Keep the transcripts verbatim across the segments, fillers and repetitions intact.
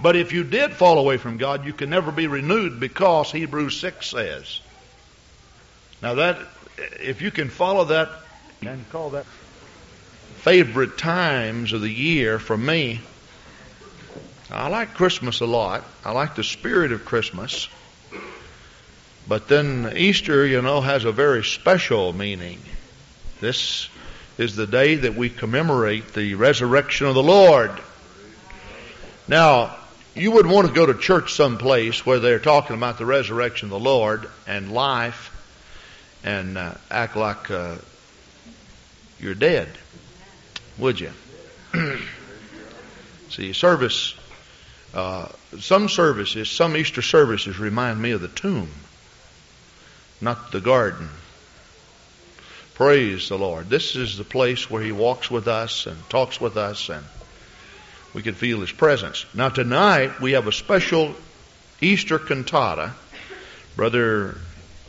But if you did fall away from God, you can never be renewed, because Hebrews six says. Now that, if you can follow that and call that favorite times of the year for me, I like Christmas a lot. I like the spirit of Christmas. But then Easter, you know, has a very special meaning. This is the day that we commemorate the resurrection of the Lord. Now, you would want to go to church someplace where they're talking about the resurrection of the Lord and life, and uh, act like uh, you're dead, would you? See, service, uh, some services, some Easter services remind me of the tomb, not the garden. Praise the Lord. This is the place where He walks with us and talks with us, and we can feel His presence. Now tonight we have a special Easter cantata. Brother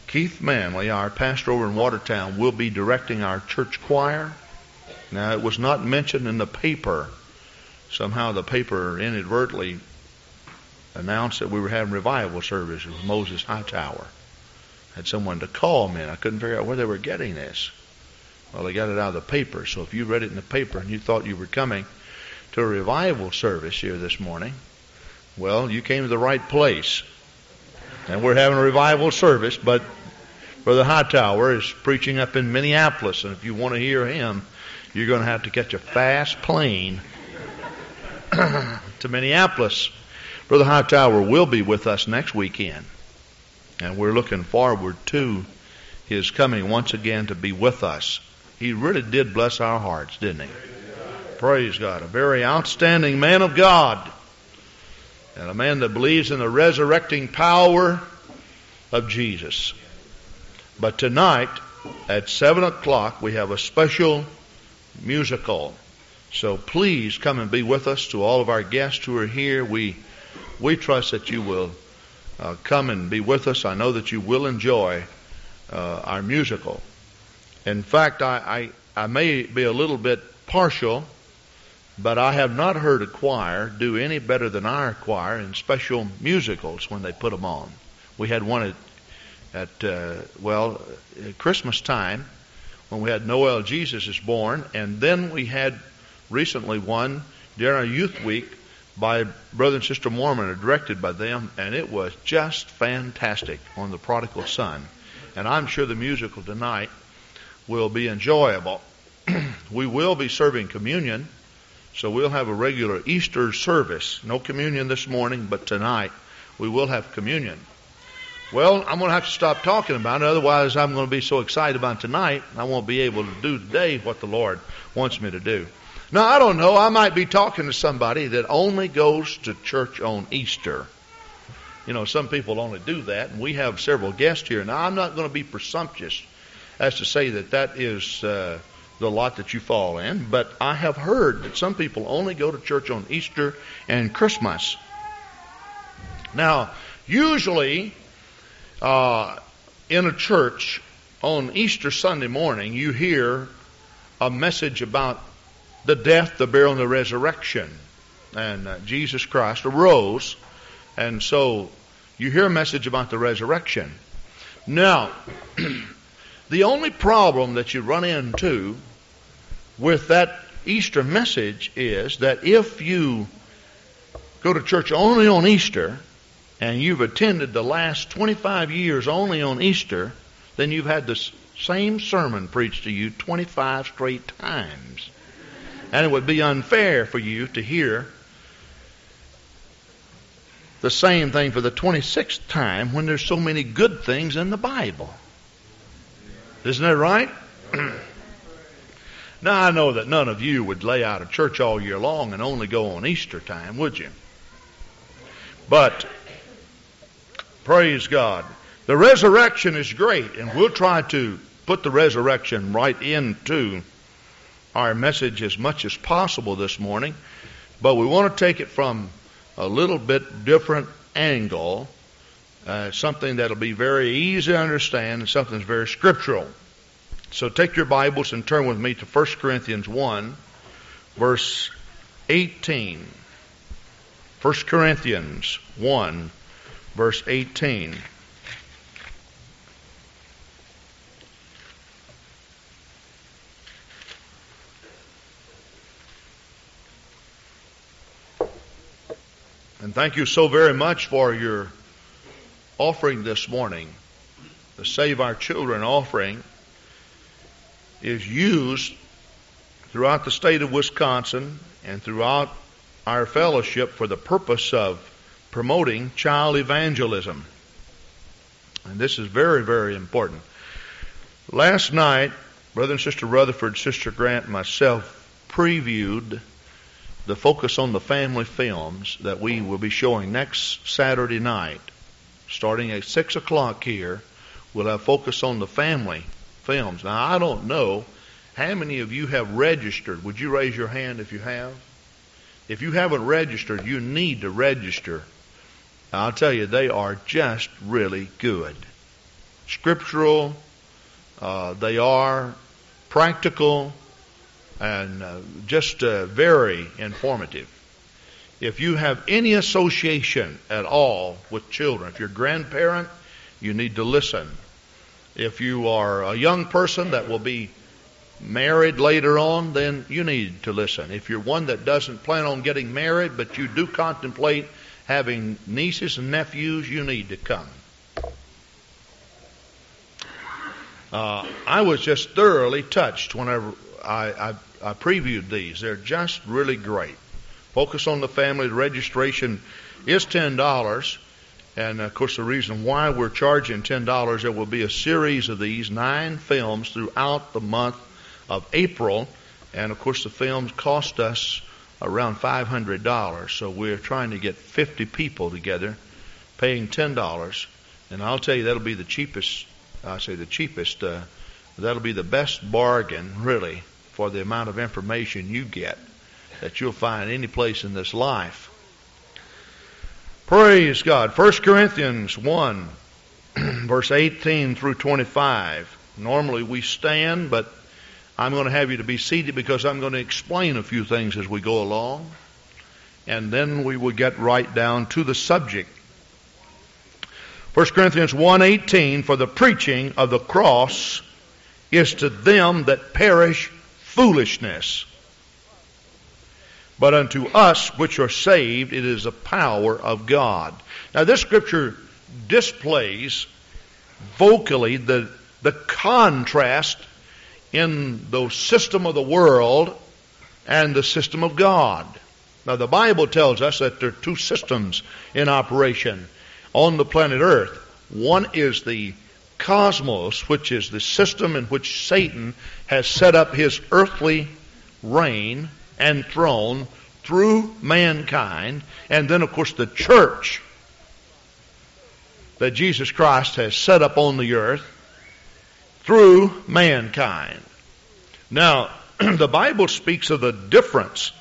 Keith Manley, our pastor over in Watertown, will be directing our church choir. Now it was not mentioned in the paper. Somehow the paper inadvertently announced that we were having revival service with Moses Hightower. I had someone to call me, and I couldn't figure out where they were getting this. Well, they got it out of the paper. So if you read it in the paper and you thought you were coming to a revival service here this morning, well, you came to the right place. And we're having a revival service, but Brother Hightower is preaching up in Minneapolis, and if you want to hear him, you're going to have to catch a fast plane to Minneapolis. Brother Hightower will be with us next weekend, and we're looking forward to his coming once again to be with us. He really did bless our hearts, didn't he? Praise God. A very outstanding man of God, and a man that believes in the resurrecting power of Jesus. But tonight at seven o'clock we have a special musical. So please come and be with us. To all of our guests who are here, we we trust that you will uh, come and be with us. I know that you will enjoy uh, our musical. In fact, I, I, I may be a little bit partial, but I have not heard a choir do any better than our choir in special musicals when they put them on. We had one at, at uh, well, at Christmas time, when we had Noel, Jesus is Born, and then we had recently one during our youth week by Brother and Sister Mormon, directed by them, and it was just fantastic on the prodigal son. And I'm sure the musical tonight will be enjoyable. We will be serving communion. So we'll have a regular Easter service. No communion this morning, but tonight we will have communion. Well, I'm going to have to stop talking about it. Otherwise, I'm going to be so excited about tonight, I won't be able to do today what the Lord wants me to do. Now, I don't know. I might be talking to somebody that only goes to church on Easter. You know, some people only do that, and we have several guests here. Now, I'm not going to be presumptuous as to say that that is Uh, the lot that you fall in, but I have heard that some people only go to church on Easter and Christmas. Now, usually uh, in a church on Easter Sunday morning, you hear a message about the death, the burial, and the resurrection, and uh, Jesus Christ arose, and so you hear a message about the resurrection. Now, the only problem that you run into with that Easter message is that if you go to church only on Easter, and you've attended the last twenty-five years only on Easter, then you've had the same sermon preached to you twenty-five straight times. And it would be unfair for you to hear the same thing for the twenty-sixth time when there's so many good things in the Bible. Isn't that right? Now, I know that none of you would lay out of church all year long and only go on Easter time, would you? But, praise God, the resurrection is great, and we'll try to put the resurrection right into our message as much as possible this morning. But we want to take it from a little bit different angle. Uh, something that'll be very easy to understand, and something that's very scriptural. So take your Bibles and turn with me to First Corinthians one, verse eighteen. First Corinthians one, verse eighteen. And thank you so very much for your offering this morning. The Save Our Children offering is used throughout the state of Wisconsin and throughout our fellowship for the purpose of promoting child evangelism. And this is very, very important. Last night, Brother and Sister Rutherford, Sister Grant, and myself previewed the focus on the family films that we will be showing next Saturday night. Starting at six o'clock here, we'll have focus on the family films. Now, I don't know how many of you have registered. Would you raise your hand if you have? If you haven't registered, you need to register. Now, I'll tell you, they are just really good. Scriptural, uh, they are practical, and uh, just uh, very informative. If you have any association at all with children, if you're a grandparent, you need to listen. If you are a young person that will be married later on, then you need to listen. If you're one that doesn't plan on getting married, but you do contemplate having nieces and nephews, you need to come. Uh, I was just thoroughly touched whenever I, I, I previewed these. They're just really great. Focus on the Family. The registration is ten dollars. And, of course, the reason why we're charging ten dollars, there will be a series of these, nine films throughout the month of April. And, of course, the films cost us around five hundred dollars. So we're trying to get fifty people together paying ten dollars. And I'll tell you, that'll be the cheapest, I say the cheapest, uh, that'll be the best bargain, really, for the amount of information you get that you'll find any place in this life. Praise God. First Corinthians one, verse eighteen through twenty-five. Normally we stand, but I'm going to have you to be seated because I'm going to explain a few things as we go along. And then we will get right down to the subject. First Corinthians one eighteen, for the preaching of the cross is to them that perish foolishness. But unto us which are saved, it is the power of God. Now this scripture displays vocally the, the contrast in the system of the world and the system of God. Now the Bible tells us that there are two systems in operation on the planet Earth. One is the cosmos, which is the system in which Satan has set up his earthly reign and throne through mankind, and then, of course, the church that Jesus Christ has set up on the earth through mankind. Now, the Bible speaks of the difference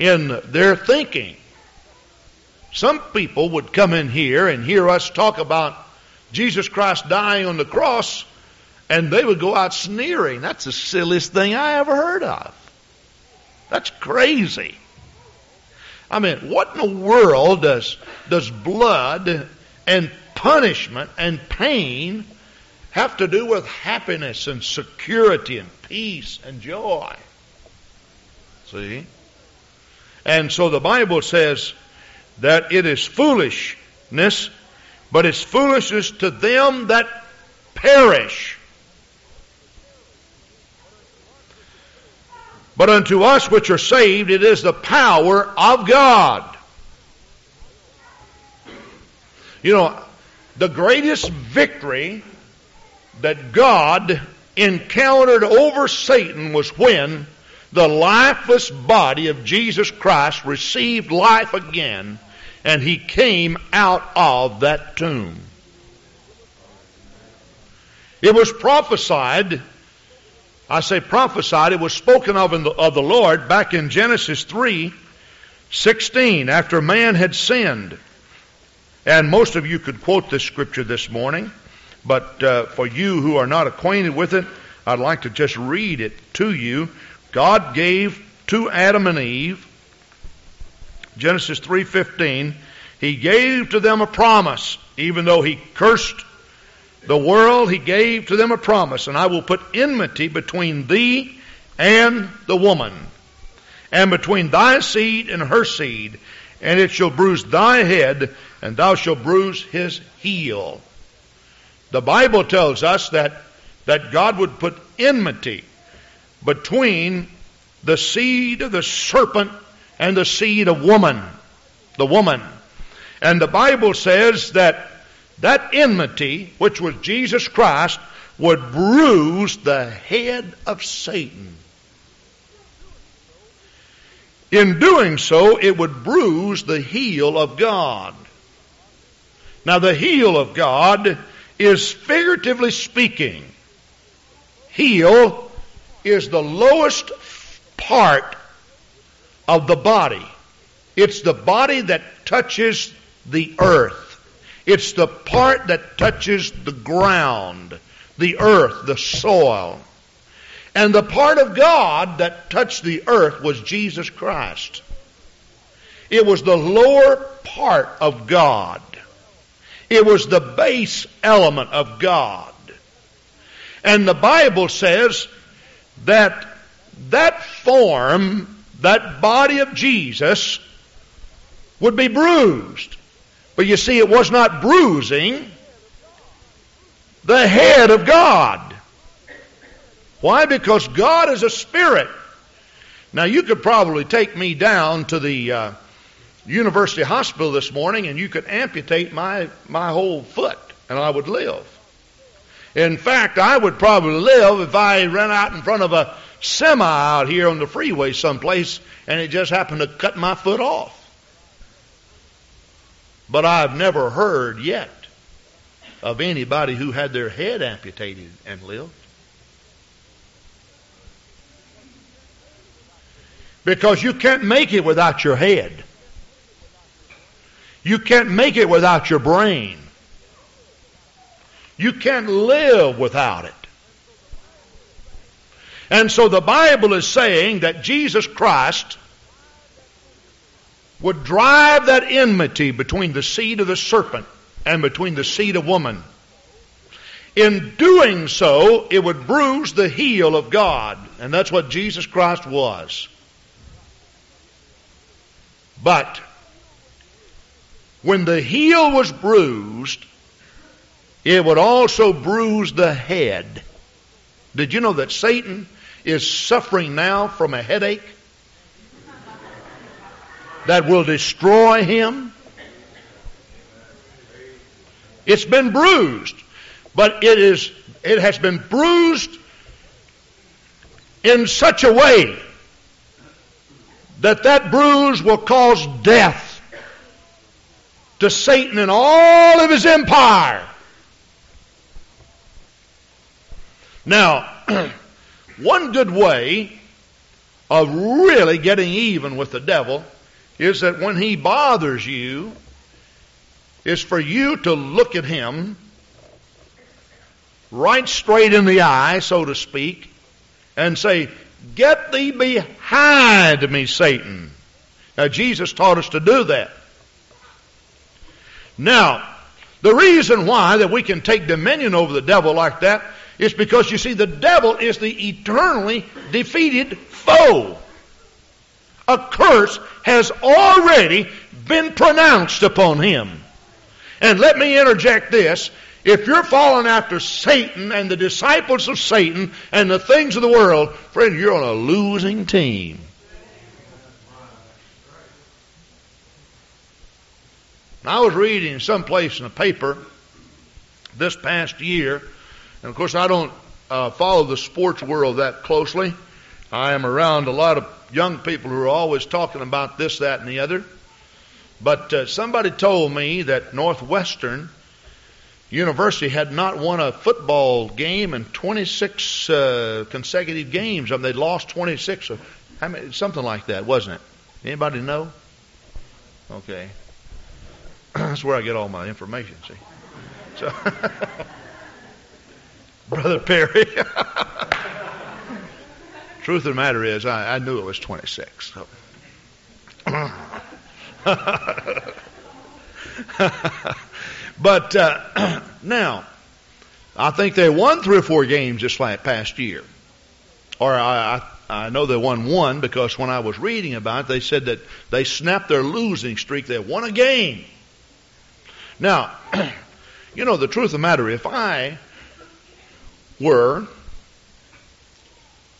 in their thinking. Some people would come in here and hear us talk about Jesus Christ dying on the cross, and they would go out sneering. That's the silliest thing I ever heard of. That's crazy. I mean, what in the world does does blood and punishment and pain have to do with happiness and security and peace and joy? See? And so the Bible says that it is foolishness, but it's foolishness to them that perish. But unto us which are saved, it is the power of God. You know, the greatest victory that God encountered over Satan was when the lifeless body of Jesus Christ received life again, and he came out of that tomb. It was prophesied I say prophesied, it was spoken of in the, of the Lord back in Genesis three sixteen, after man had sinned. And most of you could quote this scripture this morning, but uh, for you who are not acquainted with it, I'd like to just read it to you. God gave to Adam and Eve Genesis three fifteen, he gave to them a promise. Even though he cursed the world, he gave to them a promise. And I will put enmity between thee and the woman, and between thy seed and her seed, and it shall bruise thy head, and thou shalt bruise his heel. The Bible tells us that, that God would put enmity between the seed of the serpent and the seed of woman, the woman. And the Bible says that that enmity, which was Jesus Christ, would bruise the head of Satan. In doing so, it would bruise the heel of God. Now, the heel of God is, figuratively speaking, heel is the lowest part of the body. It's the body that touches the earth. It's the part that touches the ground, the earth, the soil. And the part of God that touched the earth was Jesus Christ. It was the lower part of God. It was the base element of God. And the Bible says that that form, that body of Jesus, would be bruised. But you see, it was not bruising the head of God. Why? Because God is a spirit. Now, you could probably take me down to the uh, university hospital this morning and you could amputate my, my whole foot and I would live. In fact, I would probably live if I ran out in front of a semi out here on the freeway someplace and it just happened to cut my foot off. But I've never heard yet of anybody who had their head amputated and lived. Because you can't make it without your head. You can't make it without your brain. You can't live without it. And so the Bible is saying that Jesus Christ would drive that enmity between the seed of the serpent and between the seed of woman. In doing so, it would bruise the heel of God. And that's what Jesus Christ was. But when the heel was bruised, it would also bruise the head. Did you know that Satan is suffering now from a headache that will destroy him? It's been bruised, but it is it has been bruised in such a way that that bruise will cause death to Satan and all of his empire. Now, one good way of really getting even with the devil is that when he bothers you, is for you to look at him right straight in the eye, so to speak, and say, "Get thee behind me, Satan." Now, Jesus taught us to do that. Now, the reason why that we can take dominion over the devil like that is because, you see, the devil is the eternally defeated foe. A curse has already been pronounced upon him. And let me interject this. If you're following after Satan and the disciples of Satan and the things of the world, friend, you're on a losing team. I was reading someplace in a paper this past year, and of course I don't uh, follow the sports world that closely. I am around a lot of young people who are always talking about this, that, and the other. But uh, somebody told me that Northwestern University had not won a football game in twenty-six uh, consecutive games. I mean, they lost twenty-six, or, I mean, something like that, wasn't it? Anybody know? Okay, that's where I get all my information. See, so Brother Perry. Truth of the matter is, I, I knew it was twenty-six. So. But uh, now, I think they won three or four games this past year. Or I, I know they won one, because when I was reading about it, they said that they snapped their losing streak. They won a game. Now, you know, the truth of the matter, if I were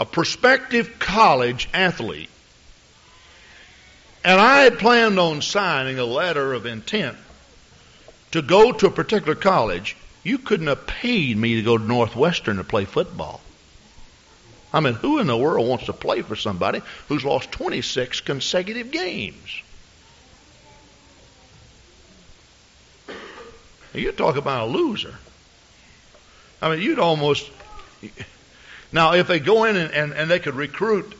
a prospective college athlete, and I had planned on signing a letter of intent to go to a particular college, you couldn't have paid me to go to Northwestern to play football. I mean, who in the world wants to play for somebody who's lost twenty-six consecutive games? You talk about a loser. I mean, you'd almost... Now, if they go in and, and, and they could recruit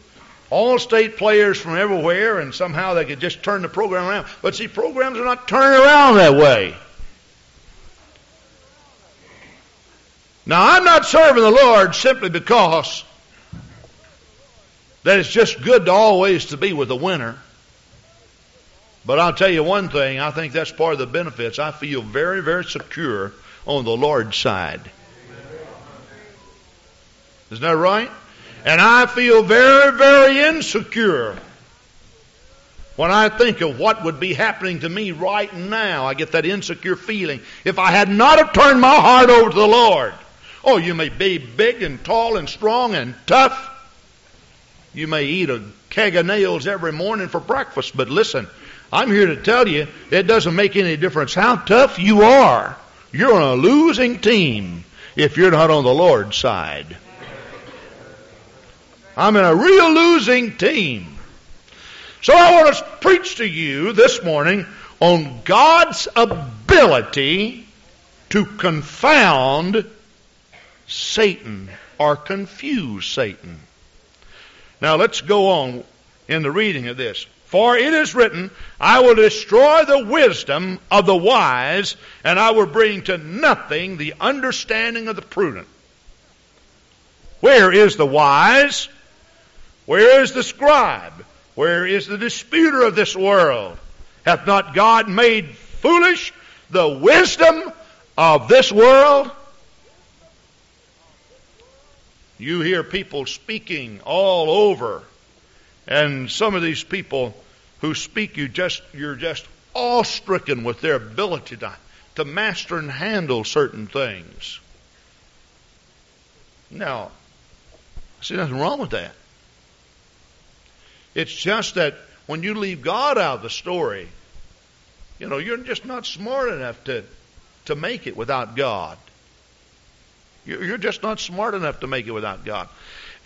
all state players from everywhere, and somehow they could just turn the program around. But see, programs are not turning around that way. Now, I'm not serving the Lord simply because that it's just good to always to be with the winner. But I'll tell you one thing, I think that's part of the benefits. I feel very, very secure on the Lord's side. Isn't that right? And I feel very, very insecure when I think of what would be happening to me right now. I get that insecure feeling if I had not have turned my heart over to the Lord. Oh, you may be big and tall and strong and tough. You may eat a keg of nails every morning for breakfast. But listen, I'm here to tell you, it doesn't make any difference how tough you are. You're on a losing team if you're not on the Lord's side. I'm in a real losing team. So I want to preach to you this morning on God's ability to confound Satan or confuse Satan. Now let's go on in the reading of this. For it is written, I will destroy the wisdom of the wise, and I will bring to nothing the understanding of the prudent. Where is the wise? Where is the scribe? Where is the disputer of this world? Hath not God made foolish the wisdom of this world? You hear people speaking all over, and some of these people who speak, you just, you're just awe-stricken with their ability to, to master and handle certain things. Now, I see nothing wrong with that. It's just that when you leave God out of the story, you know, you're just not smart enough to, to make it without God. You're just not smart enough to make it without God.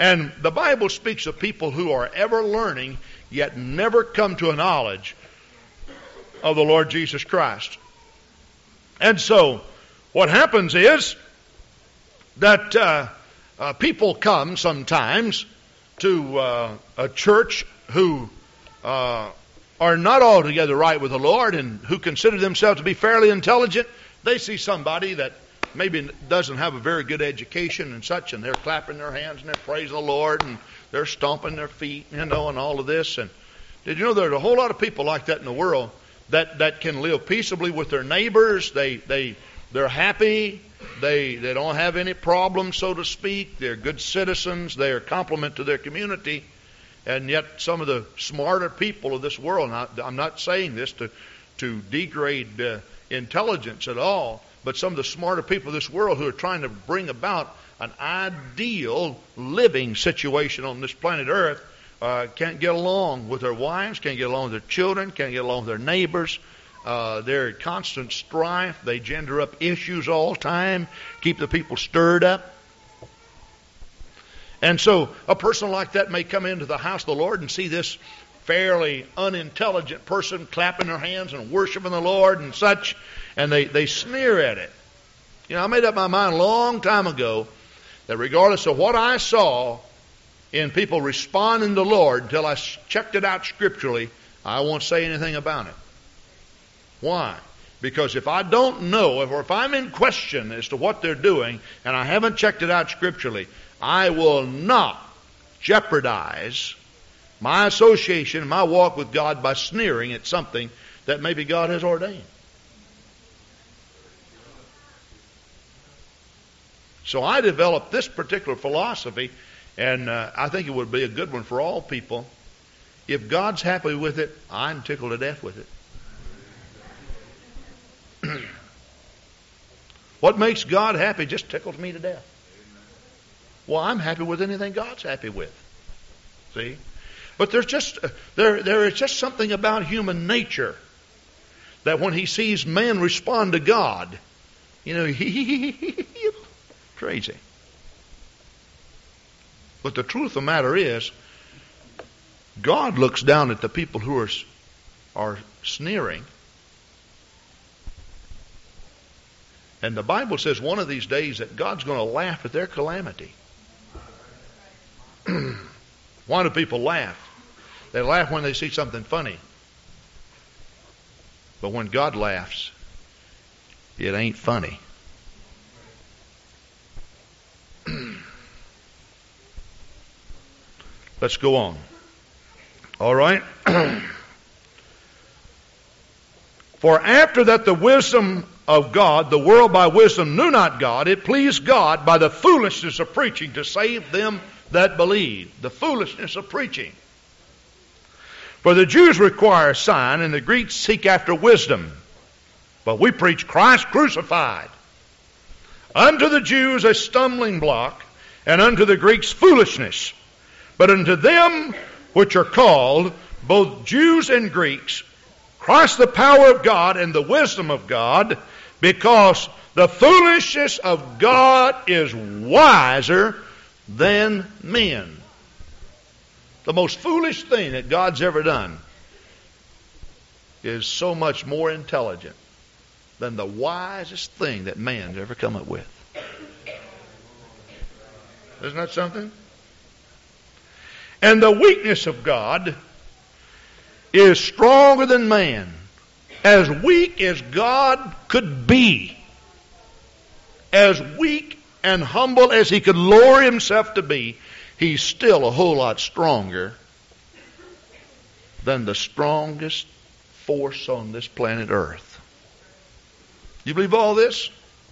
And the Bible speaks of people who are ever learning, yet never come to a knowledge of the Lord Jesus Christ. And so, what happens is that uh, uh, people come sometimes to uh, a church who uh, are not altogether right with the Lord and who consider themselves to be fairly intelligent. They see somebody that maybe doesn't have a very good education and such, and they're clapping their hands and they're praising the Lord and they're stomping their feet, you know, and all of this. And did you know there's a whole lot of people like that in the world that, that can live peaceably with their neighbors? They they they're happy. They they don't have any problems, so to speak. They're good citizens. They are a compliment to their community. And yet some of the smarter people of this world, and I, I'm not saying this to to degrade uh, intelligence at all, but some of the smarter people of this world who are trying to bring about an ideal living situation on this planet Earth uh, can't get along with their wives, can't get along with their children, can't get along with their neighbors. Uh, they're in constant strife. They gender up issues all the time, keep the people stirred up. And so a person like that may come into the house of the Lord and see this fairly unintelligent person clapping their hands and worshiping the Lord and such, and they, they sneer at it. You know, I made up my mind a long time ago that regardless of what I saw in people responding to the Lord, until I checked it out scripturally, I won't say anything about it. Why? Because if I don't know, or if I'm in question as to what they're doing, and I haven't checked it out scripturally, I will not jeopardize my association, my walk with God by sneering at something that maybe God has ordained. So I developed this particular philosophy, and uh, I think it would be a good one for all people. If God's happy with it, I'm tickled to death with it. What makes God happy just tickles me to death. Well, I'm happy with anything God's happy with. See? But there's just uh, there there is just something about human nature that when he sees man respond to God, you know, he crazy. But the truth of the matter is, God looks down at the people who are, are sneering. And the Bible says one of these days that God's going to laugh at their calamity. Why do people laugh? They laugh when they see something funny. But when God laughs, it ain't funny. Let's go on. All right. For after that the wisdom of God, the world by wisdom knew not God, it pleased God by the foolishness of preaching to save them that believe. The foolishness of preaching. For the Jews require a sign, and the Greeks seek after wisdom. But we preach Christ crucified. Unto the Jews a stumbling block, and unto the Greeks foolishness. But unto them which are called, both Jews and Greeks, Christ the power of God and the wisdom of God, because the foolishness of God is wiser than men. The most foolish thing that God's ever done is so much more intelligent than the wisest thing that man's ever come up with. Isn't that something? And the weakness of God is stronger than man. As weak as God could be, as weak and humble as he could lower himself to be, he's still a whole lot stronger than the strongest force on this planet Earth. You believe all this?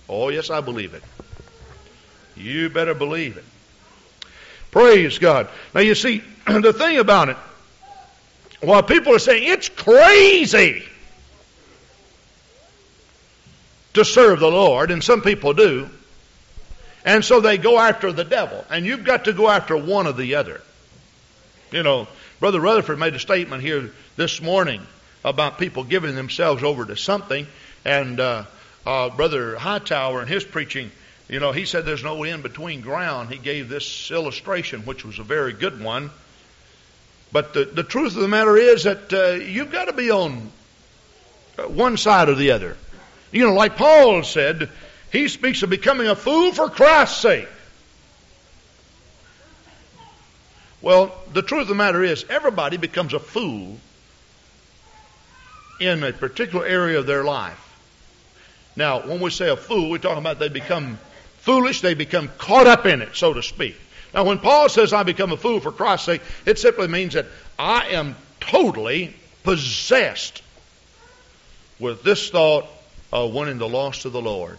Oh, yes, I believe it. You better believe it. Praise God. Now you see, the thing about it, while people are saying it's crazy to serve the Lord, and some people do, and so they go after the devil, and you've got to go after one or the other. You know, Brother Rutherford made a statement here this morning about people giving themselves over to something, and uh, uh, Brother Hightower in his preaching, you know, he said there's no in-between ground. He gave this illustration, which was a very good one. But the, the truth of the matter is that uh, you've got to be on one side or the other. You know, like Paul said, he speaks of becoming a fool for Christ's sake. Well, the truth of the matter is everybody becomes a fool in a particular area of their life. Now, when we say a fool, we're talking about they become foolish, they become caught up in it, so to speak. Now, when Paul says, I become a fool for Christ's sake, it simply means that I am totally possessed with this thought of wanting the lost to the Lord.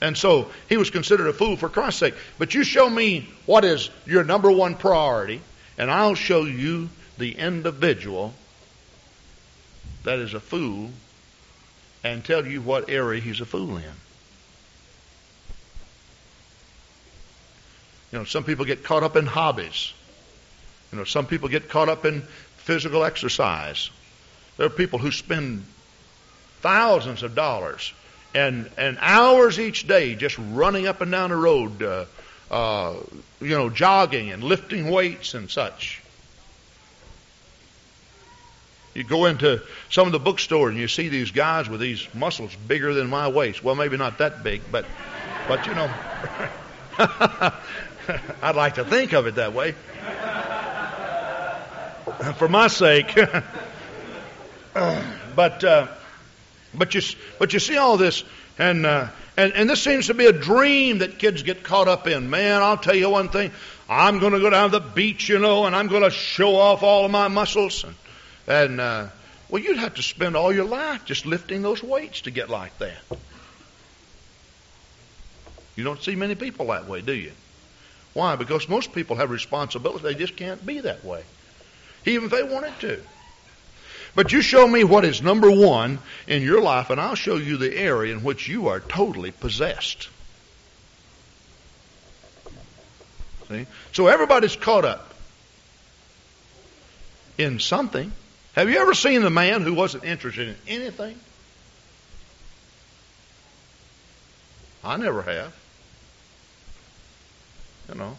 And so, he was considered a fool for Christ's sake. But you show me what is your number one priority, and I'll show you the individual that is a fool and tell you what area he's a fool in. You know, some people get caught up in hobbies. You know, some people get caught up in physical exercise. There are people who spend thousands of dollars and, and hours each day just running up and down the road, uh, uh, you know, jogging and lifting weights and such. You go into some of the bookstores and you see these guys with these muscles bigger than my waist. Well, maybe not that big, but, but you know, I'd like to think of it that way. For my sake. but uh, but you but you see all this, and uh, and and this seems to be a dream that kids get caught up in. Man, I'll tell you one thing: I'm going to go down to the beach, you know, and I'm going to show off all of my muscles. And And uh, Well, you'd have to spend all your life just lifting those weights to get like that. You don't see many people that way, do you? Why? Because most people have responsibility. They just can't be that way, even if they wanted to. But you show me what is number one in your life, and I'll show you the area in which you are totally possessed. See? So everybody's caught up in something. Have you ever seen a man who wasn't interested in anything? I never have. You know,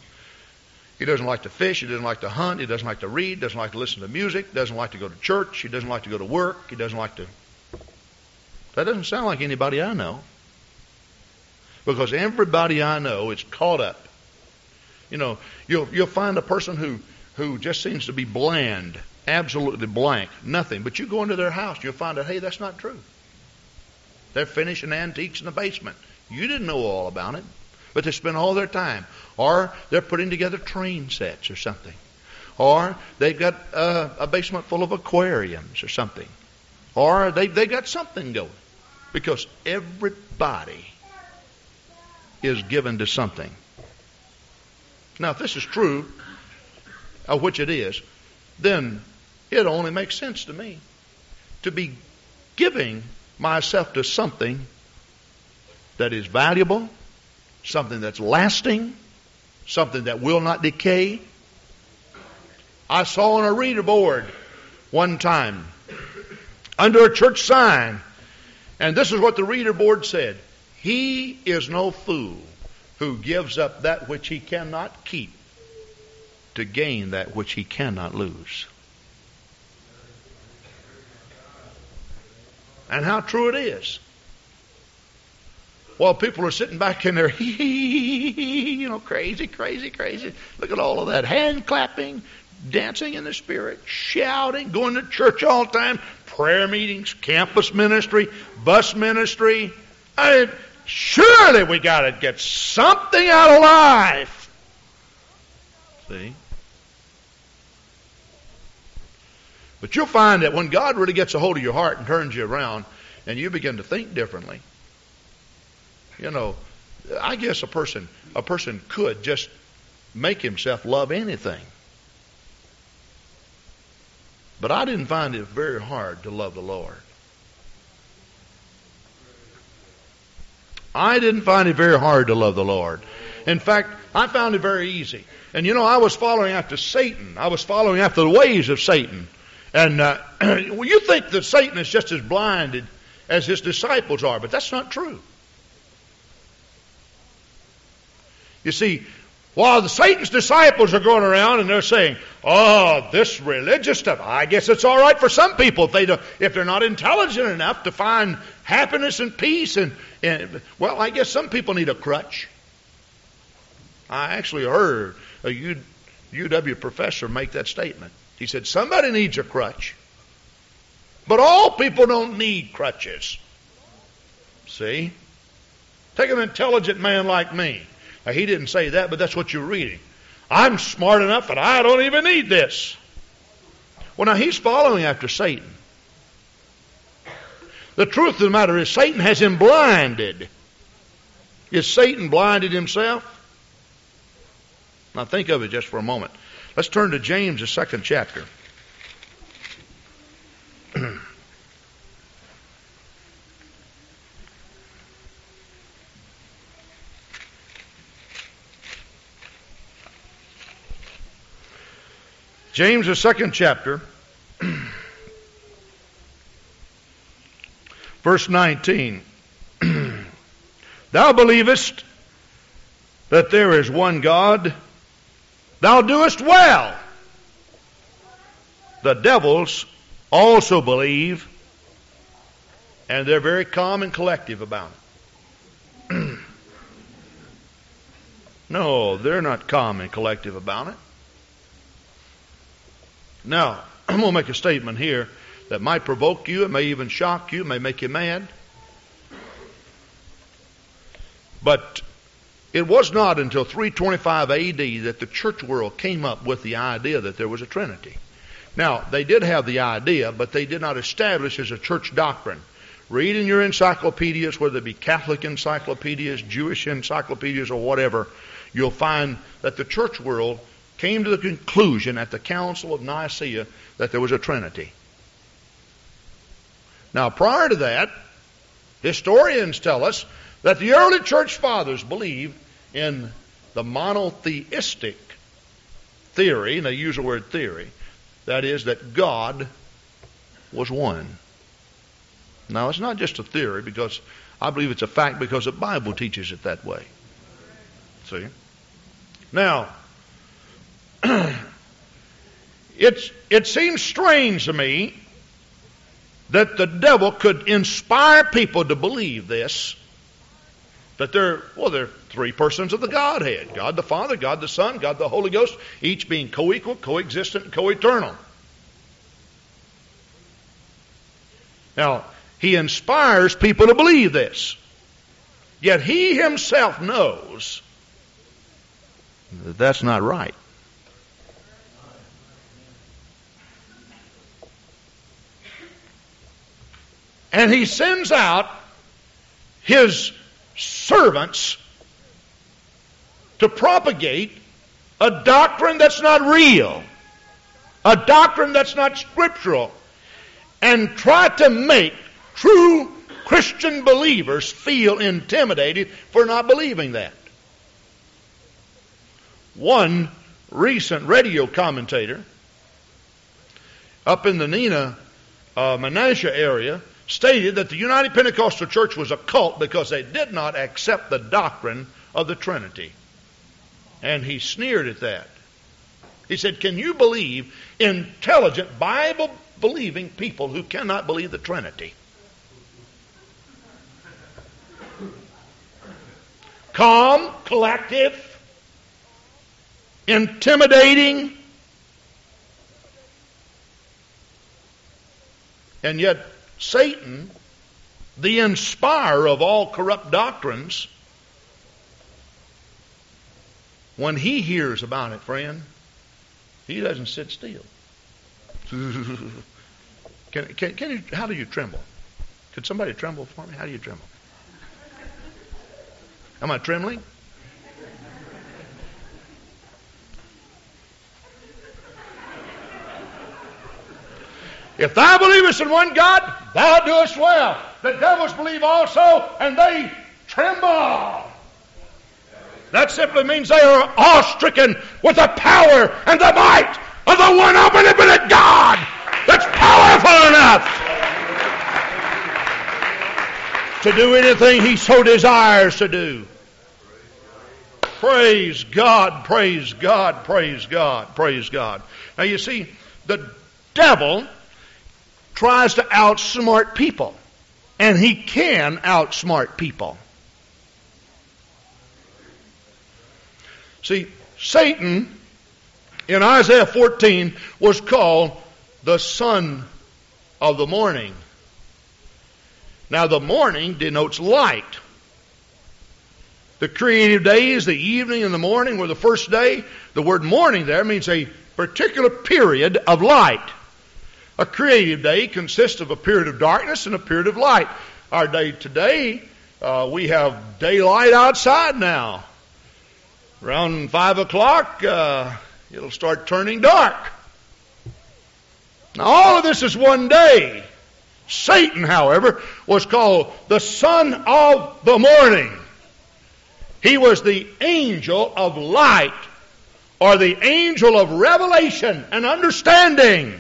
he doesn't like to fish, he doesn't like to hunt, he doesn't like to read, doesn't like to listen to music, doesn't like to go to church, he doesn't like to go to work, he doesn't like to... That doesn't sound like anybody I know. Because everybody I know is caught up. You know, you'll, you'll find a person who, who just seems to be bland, absolutely blank, nothing. But you go into their house, you'll find out, hey, that's not true. They're finishing antiques in the basement. You didn't know all about it, but they spend all their time. Or they're putting together train sets or something. Or they've got uh, a basement full of aquariums or something. Or they they got something going. Because everybody is given to something. Now, if this is true, of which it is, then it only makes sense to me to be giving myself to something that is valuable, something that's lasting, something that will not decay. I saw on a reader board one time under a church sign, and this is what the reader board said: "He is no fool who gives up that which he cannot keep to gain that which he cannot lose." And how true it is. While people are sitting back in there, hee hee hee, you know, crazy, crazy, crazy. Look at all of that hand clapping, dancing in the Spirit, shouting, going to church all the time, prayer meetings, campus ministry, bus ministry. I mean, surely we got to get something out of life. See? But you'll find that when God really gets a hold of your heart and turns you around and you begin to think differently, you know, I guess a person a person could just make himself love anything. But I didn't find it very hard to love the Lord. I didn't find it very hard to love the Lord. In fact, I found it very easy. And you know, I was following after Satan. I was following after the ways of Satan. And uh, well, you think that Satan is just as blinded as his disciples are, but that's not true. You see, while the Satan's disciples are going around and they're saying, "Oh, this religious stuff, I guess it's all right for some people if they don't, if they're not intelligent enough to find happiness and peace, and, and well, I guess some people need a crutch." I actually heard a U W professor make that statement. He said, "Somebody needs a crutch, but all people don't need crutches." See? Take an intelligent man like me. Now, he didn't say that, but that's what you're reading. I'm smart enough that I don't even need this. Well, now, he's following after Satan. The truth of the matter is Satan has him blinded. Is Satan blinded himself? Now, think of it just for a moment. Let's turn to James, the second chapter. James, the second chapter, verse nineteen. "Thou believest that there is one God, thou doest well. The devils also believe," and they're very calm and collective about it. No, they're not calm and collective about it. Now, I'm going to make a statement here that might provoke you, it may even shock you, it may make you mad. But it was not until three twenty-five A D that the church world came up with the idea that there was a Trinity. Now, they did have the idea, but they did not establish as a church doctrine. Read in your encyclopedias, whether it be Catholic encyclopedias, Jewish encyclopedias, or whatever, you'll find that the church world came to the conclusion at the Council of Nicaea that there was a Trinity. Now, prior to that, historians tell us that the early church fathers believed in the monotheistic theory, and they use the word theory, that is, that God was one. Now, it's not just a theory, because I believe it's a fact because the Bible teaches it that way. See? Now, it's, it seems strange to me that the devil could inspire people to believe this, that there, well, there are three persons of the Godhead, God the Father, God the Son, God the Holy Ghost, each being co-equal, co-existent, and co-eternal. Now, he inspires people to believe this. Yet he himself knows that that's not right. And he sends out his servants to propagate a doctrine that's not real, a doctrine that's not scriptural, and try to make true Christian believers feel intimidated for not believing that. One recent radio commentator up in the Neenah, uh, Menasha area stated that the United Pentecostal Church was a cult because they did not accept the doctrine of the Trinity. And he sneered at that. He said, can you believe intelligent, Bible-believing people who cannot believe the Trinity? Calm, collective, intimidating, and yet Satan, the inspirer of all corrupt doctrines, when he hears about it, friend, he doesn't sit still. can, can, can you, how do you tremble? Could somebody tremble for me? How do you tremble? Am I trembling? If thou believest in one God, thou doest well. The devils believe also, and they tremble. That simply means they are awe-stricken with the power and the might of the one omnipotent God that's powerful enough to do anything he so desires to do. Praise God, praise God, praise God, praise God. Now you see, the devil tries to outsmart people. And he can outsmart people. See, Satan, in Isaiah fourteen, was called the son of the morning. Now, the morning denotes light. The creative days, the evening and the morning were the first day. The word morning there means a particular period of light. A creative day consists of a period of darkness and a period of light. Our day today, uh, we have daylight outside now. Around five o'clock, uh, it'll start turning dark. Now, all of this is one day. Satan, however, was called the son of the morning. He was the angel of light, or the angel of revelation and understanding.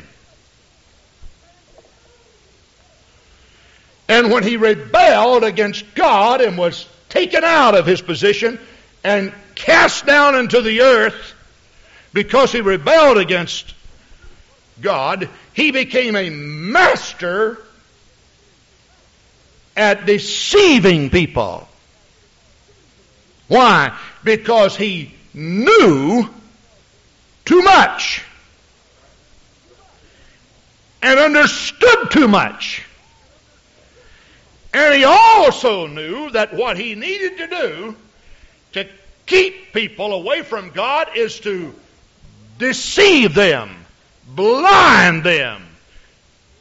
And when he rebelled against God and was taken out of his position and cast down into the earth because he rebelled against God, he became a master at deceiving people. Why? Because he knew too much and understood too much. And he also knew that what he needed to do to keep people away from God is to deceive them blind them,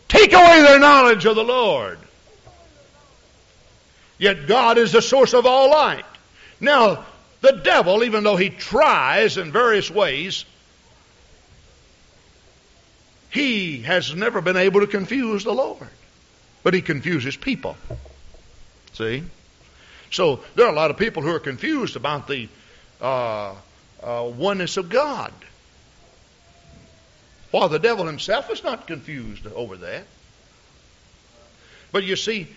take away their knowledge of the Lord. Yet God is the source of all light. Now, the devil, even though he tries in various ways, he has never been able to confuse the Lord. But he confuses people. See? So there are a lot of people who are confused about the uh, uh, oneness of God, while the devil himself is not confused over that. But you see,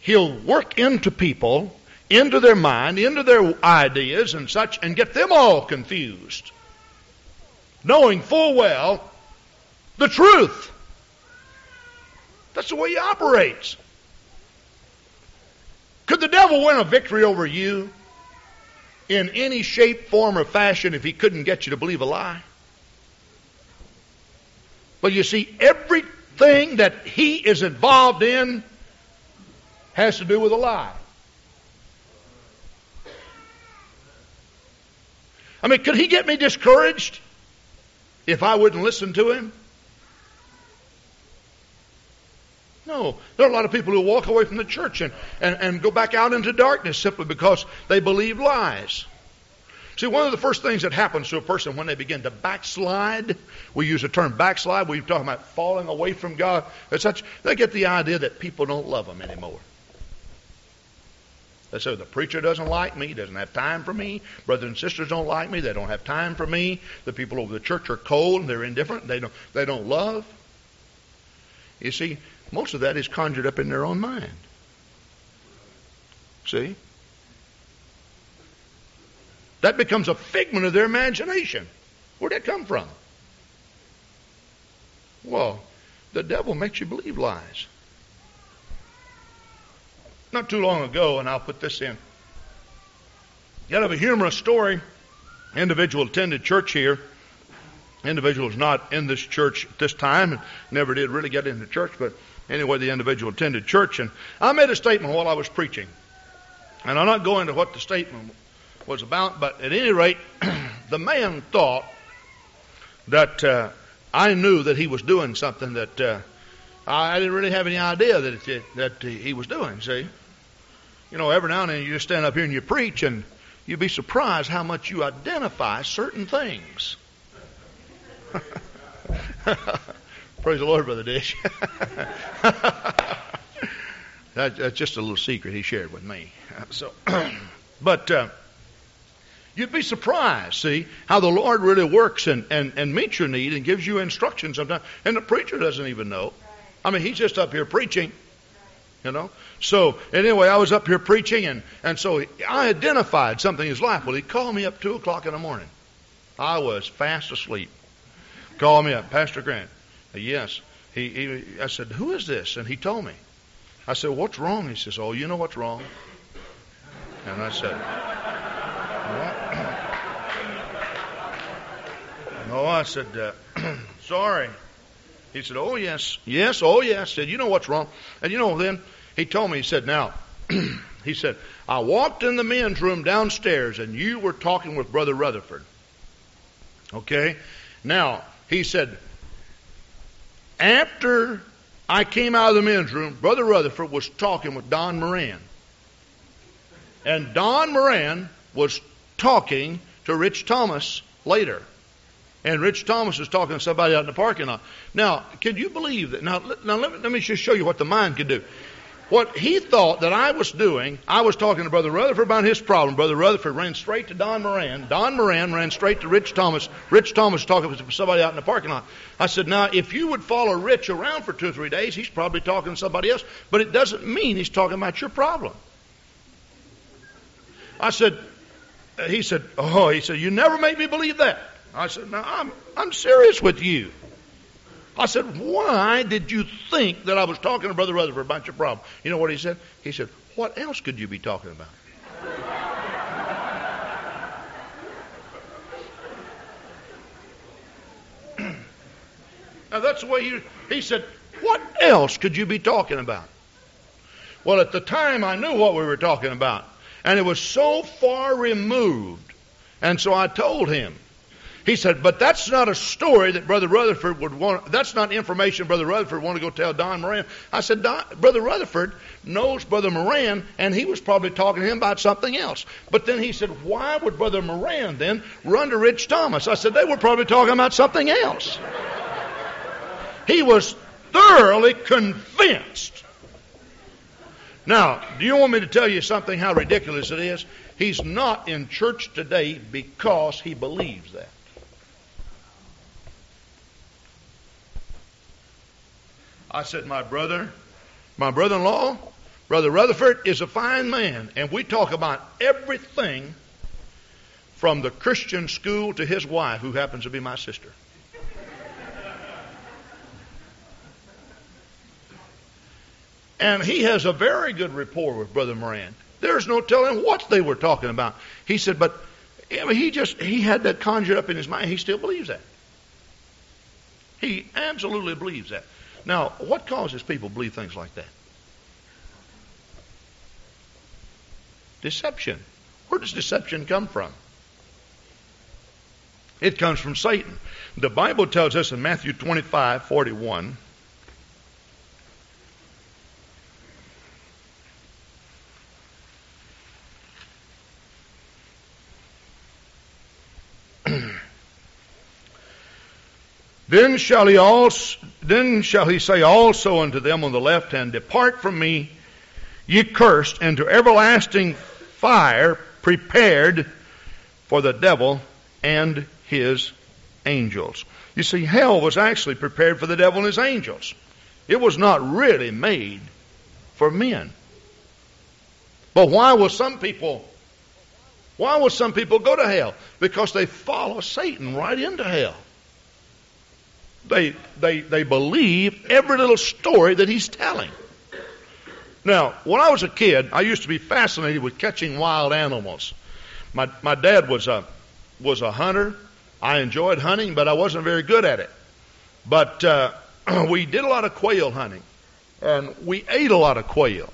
he'll work into people, into their mind, into their ideas and such, and get them all confused, knowing full well the truth. That's the way he operates. Could the devil win a victory over you in any shape, form, or fashion if he couldn't get you to believe a lie? Well, you see, everything that he is involved in has to do with a lie. I mean, could he get me discouraged if I wouldn't listen to him? No. There are a lot of people who walk away from the church and, and, and go back out into darkness simply because they believe lies. See, one of the first things that happens to a person when they begin to backslide, we use the term backslide, we're talking about falling away from God, and such, they get the idea that people don't love them anymore. They say, the preacher doesn't like me, doesn't have time for me, brothers and sisters don't like me, they don't have time for me, the people over the church are cold, and they're indifferent, they don't, they don't love. You see, most of that is conjured up in their own mind. See? That becomes a figment of their imagination. Where'd that come from? Well, the devil makes you believe lies. Not too long ago, and I'll put this in, yet of a humorous story, an individual attended church here. Individual is not in this church at this time, and never did really get into church, but anyway, the individual attended church, and I made a statement while I was preaching. And I'm not going to what the statement was about, but at any rate, the man thought that uh, I knew that he was doing something that uh, I didn't really have any idea that it, that he was doing, see? You know, every now and then you just stand up here and you preach, and you'd be surprised how much you identify certain things. Praise the Lord, Brother Dish. that, that's just a little secret he shared with me. So, but... Uh, You'd be surprised, see, how the Lord really works and, and, and meets your need and gives you instruction sometimes. And the preacher doesn't even know. I mean, he's just up here preaching, you know. So, anyway, I was up here preaching, and, and so I identified something in his life. Well, he called me up two o'clock in the morning. I was fast asleep. Called me up, Pastor Grant. Yes. He, he, I said, who is this? And he told me. I said, what's wrong? He says, oh, you know what's wrong. And I said... No, I said, uh, sorry. He said, oh, yes. Yes, oh, yes. I said, you know what's wrong. And you know, then he told me, he said, now, he said, I walked in the men's room downstairs and you were talking with Brother Rutherford. Okay? Now, he said, after I came out of the men's room, Brother Rutherford was talking with Don Moran. And Don Moran was talking to Rich Thomas later. And Rich Thomas was talking to somebody out in the parking lot. Now, can you believe that? Now, now let, me, let me just show you what the mind can do. What he thought that I was doing, I was talking to Brother Rutherford about his problem. Brother Rutherford ran straight to Don Moran. Don Moran ran straight to Rich Thomas. Rich Thomas was talking to somebody out in the parking lot. I said, now, if you would follow Rich around for two or three days, he's probably talking to somebody else. But it doesn't mean he's talking about your problem. I said, he said, oh, he said, you never made me believe that. I said, now, I'm, I'm serious with you. I said, why did you think that I was talking to Brother Rutherford about your problem? You know what he said? He said, what else could you be talking about? Now, that's the way he, he said, what else could you be talking about? Well, at the time, I knew what we were talking about. And it was so far removed. And so I told him. He said, but that's not a story that Brother Rutherford would want. That's not information Brother Rutherford wanted to go tell Don Moran. I said, Don, Brother Rutherford knows Brother Moran, and he was probably talking to him about something else. But then he said, why would Brother Moran then run to Rich Thomas? I said, they were probably talking about something else. He was thoroughly convinced. Now, do you want me to tell you something, how ridiculous it is? He's not in church today because he believes that. I said, my brother, my brother-in-law, Brother Rutherford is a fine man, and we talk about everything from the Christian school to his wife, who happens to be my sister. And he has a very good rapport with Brother Moran. There's no telling what they were talking about. He said, but he just, he had that conjured up in his mind. He still believes that. He absolutely believes that. Now, what causes people to believe things like that? Deception. Where does deception come from? It comes from Satan. The Bible tells us in Matthew twenty-five forty-one... Then shall he also, then shall he say also unto them on the left hand, depart from me, ye cursed, into everlasting fire prepared for the devil and his angels. You see, hell was actually prepared for the devil and his angels. It was not really made for men. But why will some people, why will some people go to hell? Because they follow Satan right into hell. They, they they believe every little story that he's telling. Now, when I was a kid, I used to be fascinated with catching wild animals. My my dad was a was a hunter. I enjoyed hunting, but I wasn't very good at it. But uh, we did a lot of quail hunting, and we ate a lot of quail.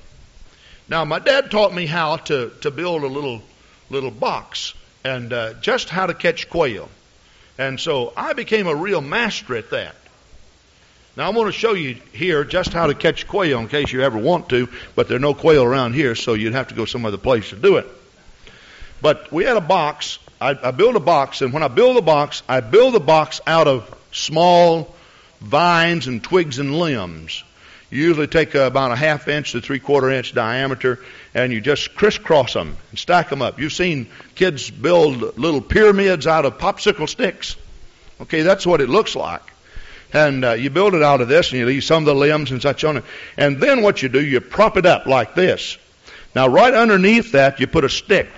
Now, my dad taught me how to to build a little little box and uh, just how to catch quail. And so I became a real master at that. Now I'm going to show you here just how to catch quail in case you ever want to, but there are no quail around here, so you'd have to go some other place to do it. But we had a box. I, I built a box, and when I build a box, I build the box out of small vines and twigs and limbs. You usually take about a half inch to three-quarter inch diameter, and you just crisscross them and stack them up. You've seen kids build little pyramids out of popsicle sticks. Okay, that's what it looks like. And uh, you build it out of this, and you leave some of the limbs and such on it. And then what you do, you prop it up like this. Now, right underneath that, you put a stick.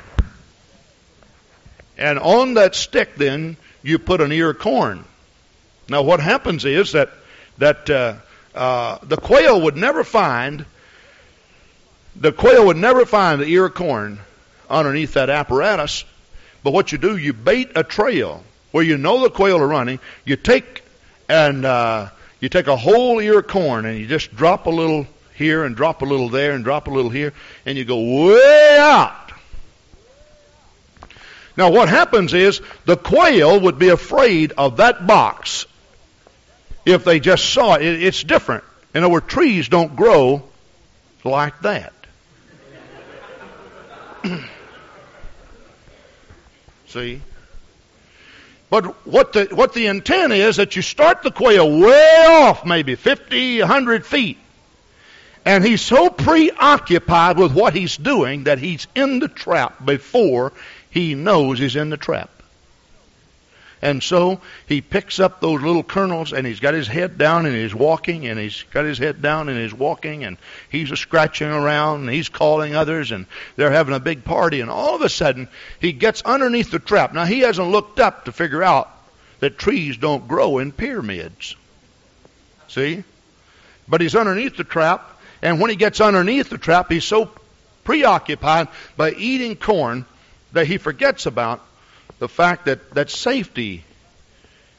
And on that stick, then, you put an ear of corn. Now, what happens is that... that uh, Uh, the quail would never find the quail would never find the ear of corn underneath that apparatus. But what you do, you bait a trail where you know the quail are running. You take and uh, you take a whole ear of corn, and you just drop a little here and drop a little there and drop a little here, and you go way out. Now what happens is the quail would be afraid of that box. If they just saw it, it's different. In other words, trees don't grow like that. See? But what the what the intent is that you start the quail way off, maybe fifty, one hundred feet. And he's so preoccupied with what he's doing that he's in the trap before he knows he's in the trap. And so he picks up those little kernels, and he's got his head down, and he's walking, and he's got his head down, and he's walking, and he's scratching around, and he's calling others, and they're having a big party. And all of a sudden, he gets underneath the trap. Now, he hasn't looked up to figure out that trees don't grow in pyramids. See? But he's underneath the trap, and when he gets underneath the trap, he's so preoccupied by eating corn that he forgets about the fact that, that safety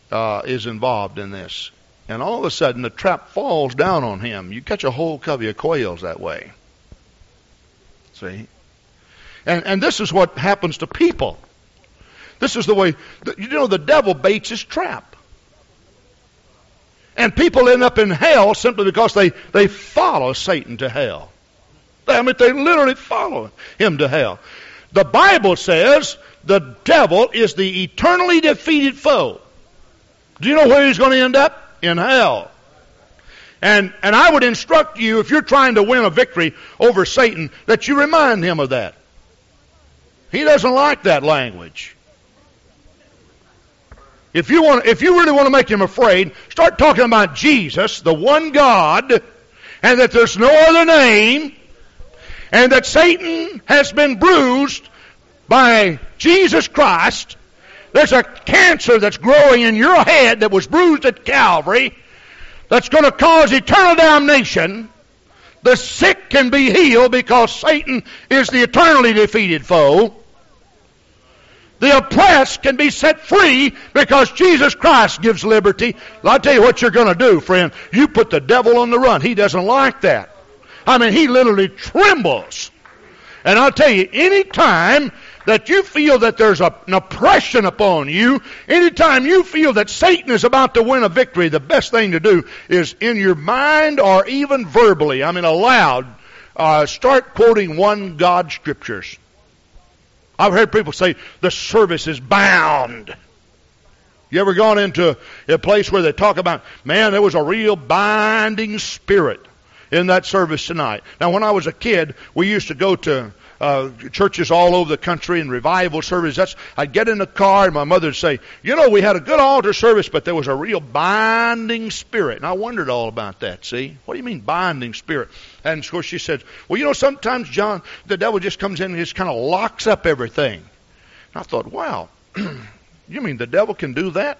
uh, is involved in this. And all of a sudden, the trap falls down on him. You catch a whole covey of quails that way. See? And, and this is what happens to people. This is the way, you know, the devil baits his trap. And people end up in hell simply because they, they follow Satan to hell. I mean, they literally follow him to hell. The Bible says the devil is the eternally defeated foe. Do you know where he's going to end up? In hell. And and I would instruct you, if you're trying to win a victory over Satan, that you remind him of that. He doesn't like that language. If you want, if you really want to make him afraid, start talking about Jesus, the one God, and that there's no other name, and that Satan has been bruised by Jesus Christ. There's a cancer that's growing in your head that was bruised at Calvary that's going to cause eternal damnation. The sick can be healed because Satan is the eternally defeated foe. The oppressed can be set free because Jesus Christ gives liberty. Well, I'll tell you what you're going to do, friend. You put the devil on the run. He doesn't like that. I mean, he literally trembles. And I'll tell you, any time that you feel that there's a, an oppression upon you, anytime you feel that Satan is about to win a victory, the best thing to do is in your mind or even verbally, I mean aloud, uh, start quoting one God scriptures. I've heard people say, the service is bound. You ever gone into a place where they talk about, man, there was a real binding spirit in that service tonight? Now, when I was a kid, we used to go to Uh, churches all over the country and revival service. That's, I'd get in the car and my mother would say, you know, we had a good altar service, but there was a real binding spirit. And I wondered all about that, see? What do you mean binding spirit? And of course she said, well, you know, sometimes, John, the devil just comes in and just kind of locks up everything. And I thought, wow, you mean the devil can do that?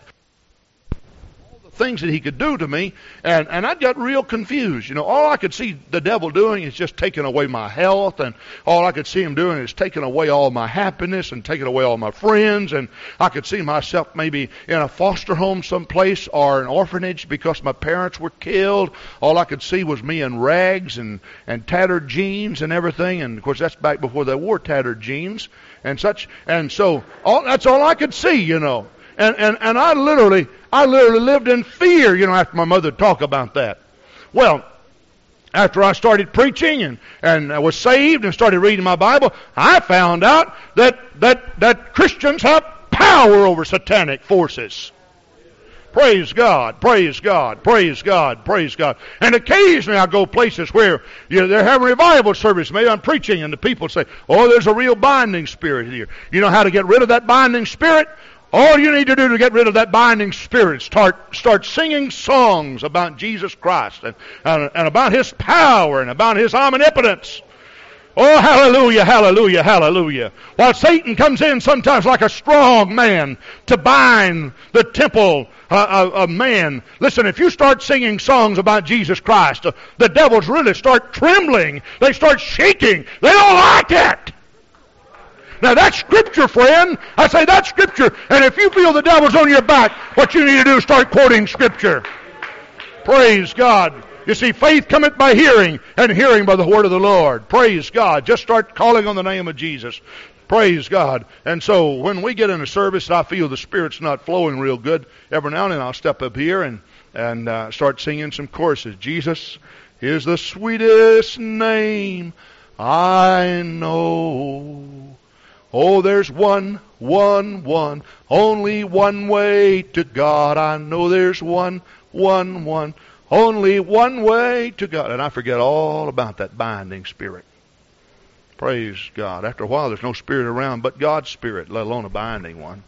Things that he could do to me, and, and I got real confused. You know, all I could see the devil doing is just taking away my health, and all I could see him doing is taking away all my happiness and taking away all my friends, and I could see myself maybe in a foster home someplace or an orphanage because my parents were killed. All I could see was me in rags and, and tattered jeans and everything, and of course that's back before they wore tattered jeans and such, and so all, that's all I could see, you know. And, and and I literally, I literally lived in fear, you know, after my mother talked about that. Well, after I started preaching and, and I was saved and started reading my Bible, I found out that, that, that Christians have power over satanic forces. Praise God, praise God, praise God, praise God. And occasionally I go places where, you know, they're having revival service. Maybe I'm preaching and the people say, oh, there's a real binding spirit here. You know how to get rid of that binding spirit? All you need to do to get rid of that binding spirit, start start singing songs about Jesus Christ and, and, and about His power and about His omnipotence. Oh, hallelujah, hallelujah, hallelujah. While Satan comes in sometimes like a strong man to bind the temple uh, of, of man, listen, if you start singing songs about Jesus Christ, uh, the devils really start trembling. They start shaking. They don't like it. Now that's Scripture, friend. I say that's Scripture. And if you feel the devil's on your back, what you need to do is start quoting Scripture. Praise God. You see, faith cometh by hearing, and hearing by the word of the Lord. Praise God. Just start calling on the name of Jesus. Praise God. And so when we get in a service and I feel the Spirit's not flowing real good, every now and then I'll step up here and, and uh, start singing some choruses. Jesus is the sweetest name I know. Oh, there's one, one, one, only one way to God. I know there's one, one, one, only one way to God. And I forget all about that binding spirit. Praise God. After a while, there's no spirit around but God's spirit, let alone a binding one.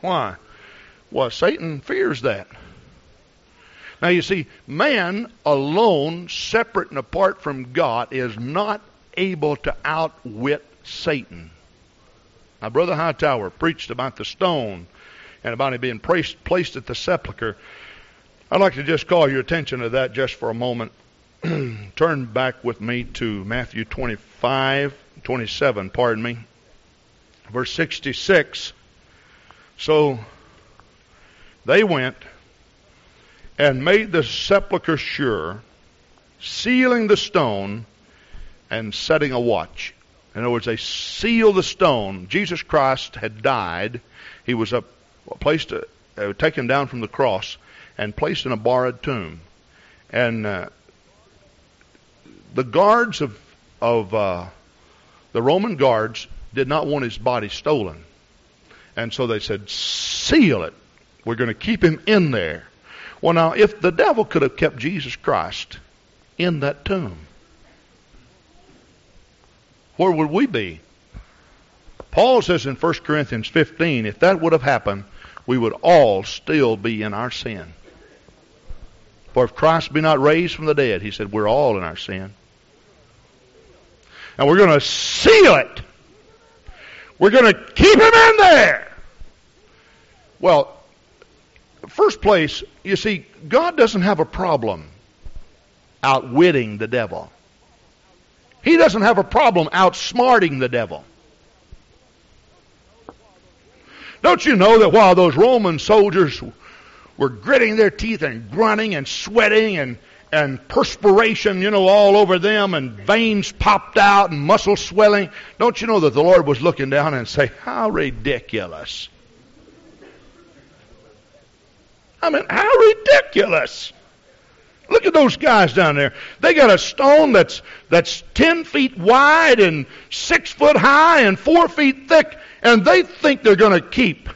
Why? Well, Satan fears that. Now, you see, man alone, separate and apart from God, is not able to outwit Satan. Now, Brother Hightower preached about the stone and about it being placed at the sepulcher. I'd like to just call your attention to that just for a moment. Turn back with me to Matthew twenty-five, twenty-seven, pardon me, verse sixty-six. So they went and made the sepulcher sure, sealing the stone and setting a watch. In other words, they sealed the stone. Jesus Christ had died. He was up, placed, uh, taken down from the cross and placed in a borrowed tomb. And uh, the guards of, of uh, the Roman guards did not want his body stolen. And so they said, seal it. We're going to keep him in there. Well, now, if the devil could have kept Jesus Christ in that tomb, where would we be? Paul says in First Corinthians fifteen, if that would have happened, we would all still be in our sin. For if Christ be not raised from the dead, he said, we're all in our sin. And we're going to seal it. We're going to keep him in there. Well, first place, you see, God doesn't have a problem outwitting the devil. He doesn't have a problem outsmarting the devil. Don't you know that while those Roman soldiers were gritting their teeth and grunting and sweating and, and perspiration, you know, all over them and veins popped out and muscle swelling, don't you know that the Lord was looking down and saying, how ridiculous. I mean, how ridiculous. Look at those guys down there. They got a stone that's that's ten feet wide and six foot high and four feet thick, and they think they're going to keep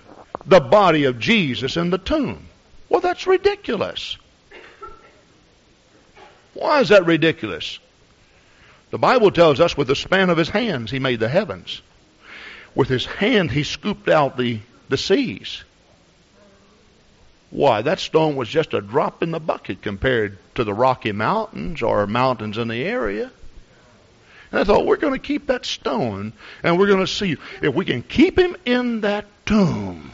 the body of Jesus in the tomb. Well, that's ridiculous. Why is that ridiculous? The Bible tells us with the span of his hands he made the heavens. With his hand he scooped out the, the seas. Why, that stone was just a drop in the bucket compared to the Rocky Mountains or mountains in the area. And I thought, we're going to keep that stone, and we're going to see if we can keep him in that tomb.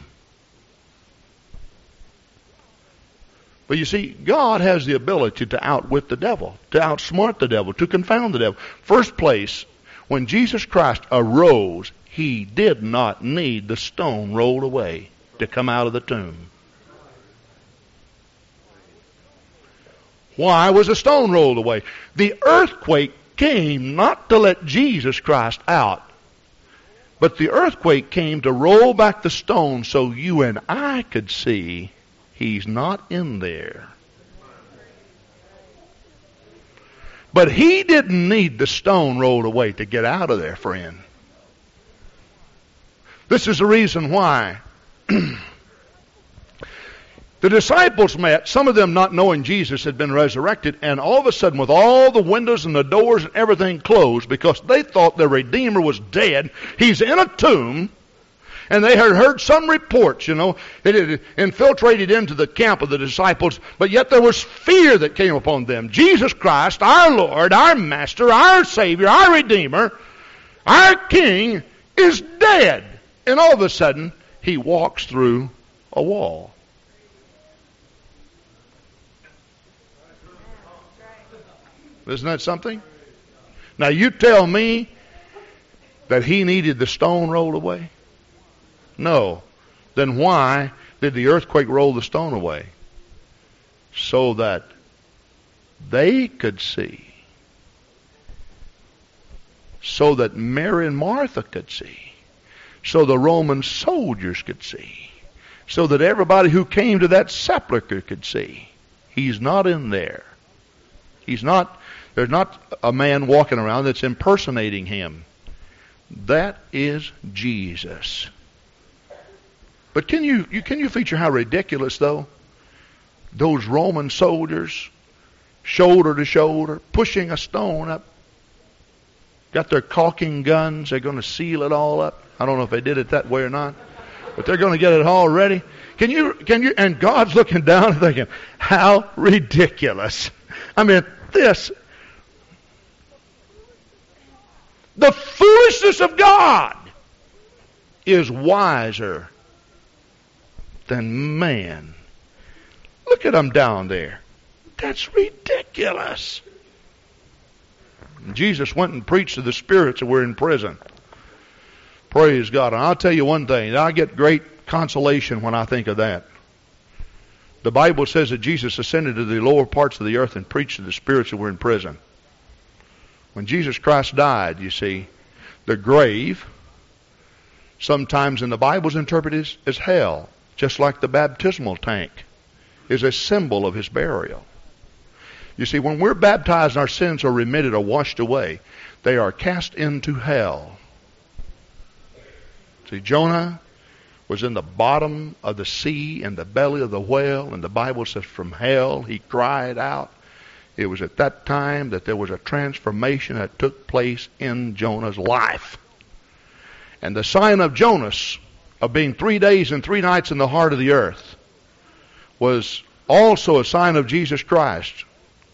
But you see, God has the ability to outwit the devil, to outsmart the devil, to confound the devil. First place, when Jesus Christ arose, he did not need the stone rolled away to come out of the tomb. Why was the stone rolled away? The earthquake came not to let Jesus Christ out, but the earthquake came to roll back the stone so you and I could see he's not in there. But he didn't need the stone rolled away to get out of there, friend. This is the reason why. The disciples met, some of them not knowing Jesus had been resurrected, and all of a sudden with all the windows and the doors and everything closed because they thought their Redeemer was dead. He's in a tomb, and they had heard some reports, you know, it had infiltrated into the camp of the disciples, but yet there was fear that came upon them. Jesus Christ, our Lord, our Master, our Savior, our Redeemer, our King is dead. And all of a sudden, he walks through a wall. Isn't that something? Now you tell me that he needed the stone rolled away? No. Then why did the earthquake roll the stone away? So that they could see. So that Mary and Martha could see. So the Roman soldiers could see. So that everybody who came to that sepulcher could see. He's not in there. He's not... There's not a man walking around that's impersonating him. That is Jesus. But can you, you can you feature how ridiculous, though? Those Roman soldiers, shoulder to shoulder, pushing a stone up. Got their caulking guns. They're going to seal it all up. I don't know if they did it that way or not. But they're going to get it all ready. Can you, can you, and God's looking down and thinking, how ridiculous. I mean, this the foolishness of God is wiser than man. Look at them down there. That's ridiculous. Jesus went and preached to the spirits that were in prison. Praise God. And I'll tell you one thing. I get great consolation when I think of that. The Bible says that Jesus ascended to the lower parts of the earth and preached to the spirits that were in prison. When Jesus Christ died, you see, the grave. Sometimes in the Bible is interpreted as, as hell, just like the baptismal tank is a symbol of his burial. You see, when we're baptized and our sins are remitted or washed away, they are cast into hell. See, Jonah was in the bottom of the sea, in the belly of the whale, and the Bible says from hell he cried out. It was at that time that there was a transformation that took place in Jonah's life. And the sign of Jonas, of being three days and three nights in the heart of the earth, was also a sign of Jesus Christ,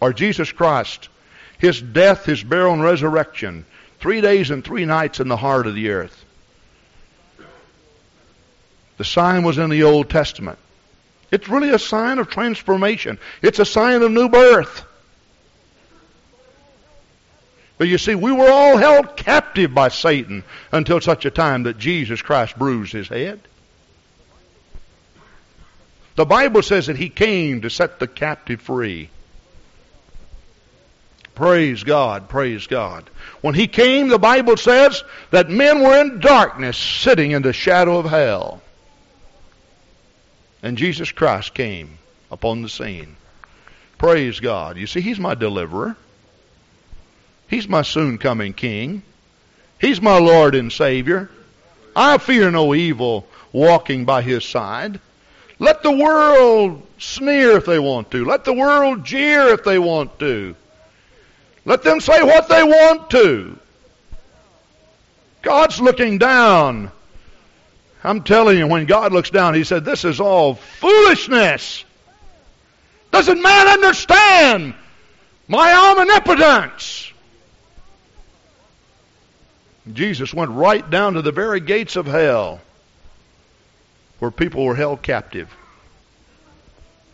or Jesus Christ, his death, his burial, and resurrection, three days and three nights in the heart of the earth. The sign was in the Old Testament. It's really a sign of transformation. It's a sign of new birth. But you see, we were all held captive by Satan until such a time that Jesus Christ bruised his head. The Bible says that he came to set the captive free. Praise God, praise God. When he came, the Bible says that men were in darkness, sitting in the shadow of hell. And Jesus Christ came upon the scene. Praise God. You see, he's my deliverer. He's my soon-coming King. He's my Lord and Savior. I fear no evil walking by his side. Let the world sneer if they want to. Let the world jeer if they want to. Let them say what they want to. God's looking down. I'm telling you, when God looks down, he said, this is all foolishness. Doesn't man understand my omnipotence? Jesus went right down to the very gates of hell where people were held captive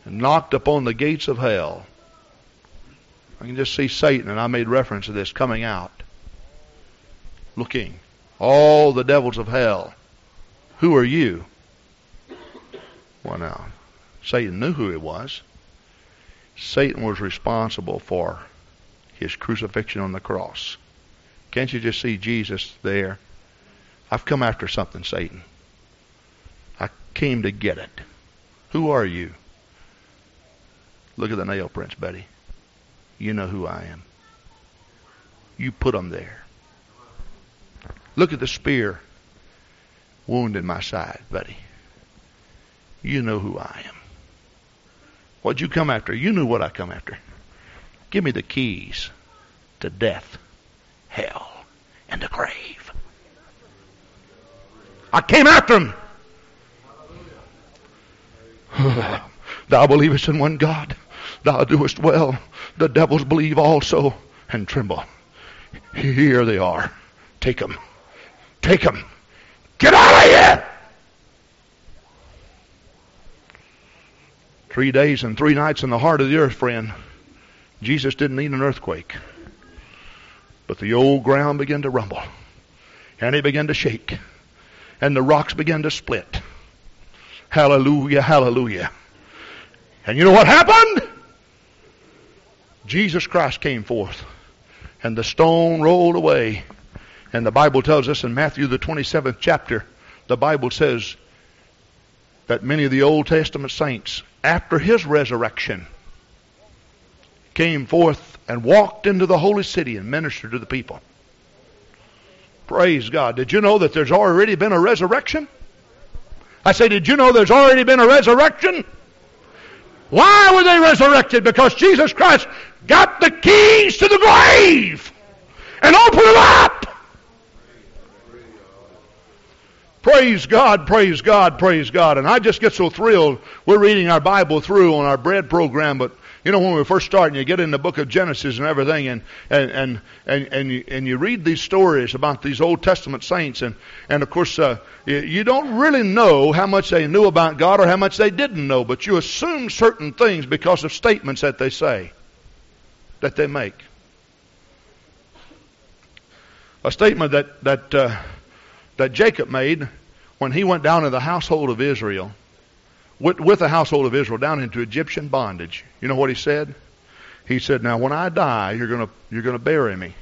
and knocked upon the gates of hell. I can just see Satan, and I made reference to this, coming out, looking, all the devils of hell. Who are you? Well, now, Satan knew who he was. Satan was responsible for his crucifixion on the cross. Can't you just see Jesus there? I've come after something, Satan. I came to get it. Who are you? Look at the nail prints, Betty. You know who I am. You put them there. Look at the spear wound in my side, buddy. You know who I am. What'd you come after? You knew what I come after. Give me the keys to death, hell, and the grave. I came after him. Thou believest in one God. Thou doest well. The devils believe also and tremble. Here they are. Take them. Take them. Get out of here! Three days and three nights in the heart of the earth, friend. Jesus didn't need an earthquake. But the old ground began to rumble. And it began to shake. And the rocks began to split. Hallelujah, hallelujah. And you know what happened? Jesus Christ came forth, and the stone rolled away. And the Bible tells us in Matthew the twenty-seventh chapter, the Bible says that many of the Old Testament saints, after his resurrection, came forth and walked into the holy city and ministered to the people. Praise God. Did you know that there's already been a resurrection? I say, did you know there's already been a resurrection? Why were they resurrected? Because Jesus Christ got the keys to the grave and opened them up. Praise God, praise God, praise God. And I just get so thrilled. We're reading our Bible through on our bread program, but you know, when we first start and you get in the book of Genesis and everything, and and and and, and, you, and you read these stories about these Old Testament saints, and, and of course, uh, you don't really know how much they knew about God or how much they didn't know, but you assume certain things because of statements that they say, that they make. A statement that... that uh, that Jacob made when he went down to the household of Israel, with, with the household of Israel, down into Egyptian bondage. You know what he said? He said, now when I die, you're going to you're going to bury me.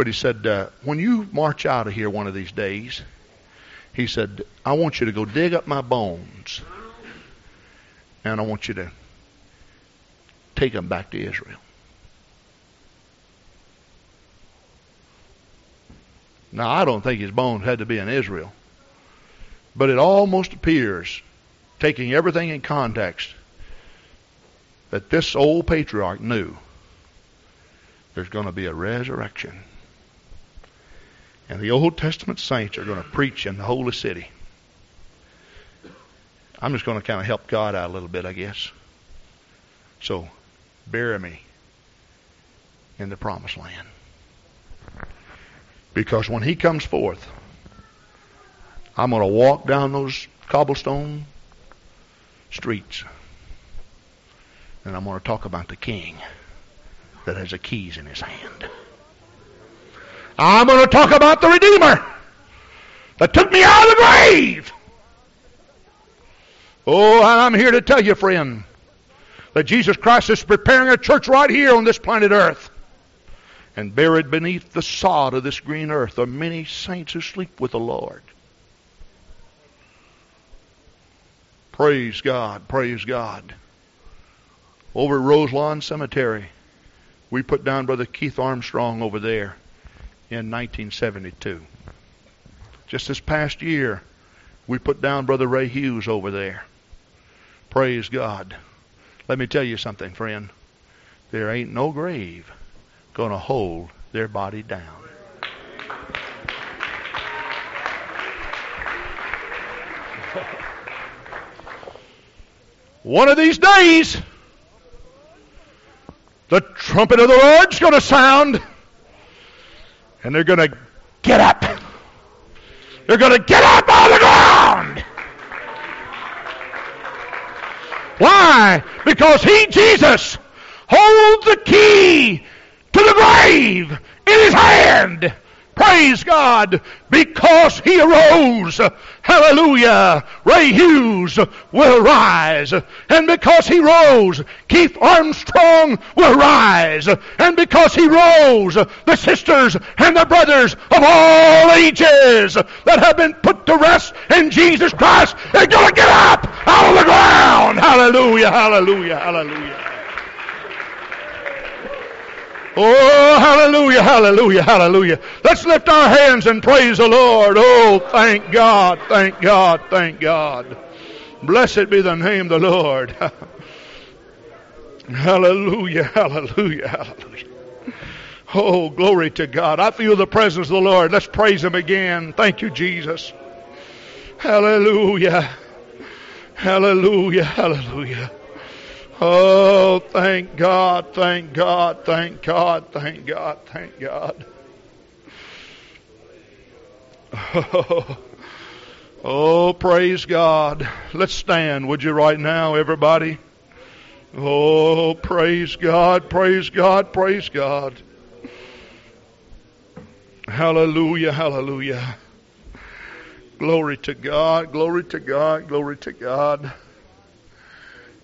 But he said, uh, when you march out of here one of these days, he said, I want you to go dig up my bones. And I want you to take them back to Israel. Now, I don't think his bones had to be in Israel. But it almost appears, taking everything in context, that this old patriarch knew there's going to be a resurrection. And the Old Testament saints are going to preach in the holy city. I'm just going to kind of help God out a little bit, I guess. So, bury me in the promised land. Because when he comes forth, I'm going to walk down those cobblestone streets. And I'm going to talk about the king that has the keys in his hand. I'm going to talk about the Redeemer that took me out of the grave. Oh, and I'm here to tell you, friend, that Jesus Christ is preparing a church right here on this planet Earth. And buried beneath the sod of this green earth are many saints who sleep with the Lord. Praise God, praise God. Over at Roselawn Cemetery, we put down Brother Keith Armstrong over there in nineteen seventy-two. Just this past year, we put down Brother Ray Hughes over there. Praise God. Let me tell you something, friend. There ain't no grave going to hold their body down. One of these days, the trumpet of the Lord's going to sound, and they're going to get up. They're going to get up on the ground. Why? Because he, Jesus, holds the key to the grave in his hand. Praise God, because he arose. Hallelujah. Ray Hughes will rise. And because he rose, Keith Armstrong will rise. And because he rose, the sisters and the brothers of all ages that have been put to rest in Jesus Christ are going to get up out of the ground. Hallelujah, hallelujah, hallelujah. Oh, hallelujah, hallelujah, hallelujah. Let's lift our hands and praise the Lord. Oh, thank God, thank God, thank God. Blessed be the name of the Lord. Hallelujah, hallelujah, hallelujah. Oh, glory to God. I feel the presence of the Lord. Let's praise him again. Thank you, Jesus. Hallelujah, hallelujah, hallelujah. Oh, thank God, thank God, thank God, thank God, thank God. Oh, oh, praise God. Let's stand, would you, right now, everybody? Oh, praise God, praise God, praise God. Hallelujah, hallelujah. Glory to God, glory to God, glory to God.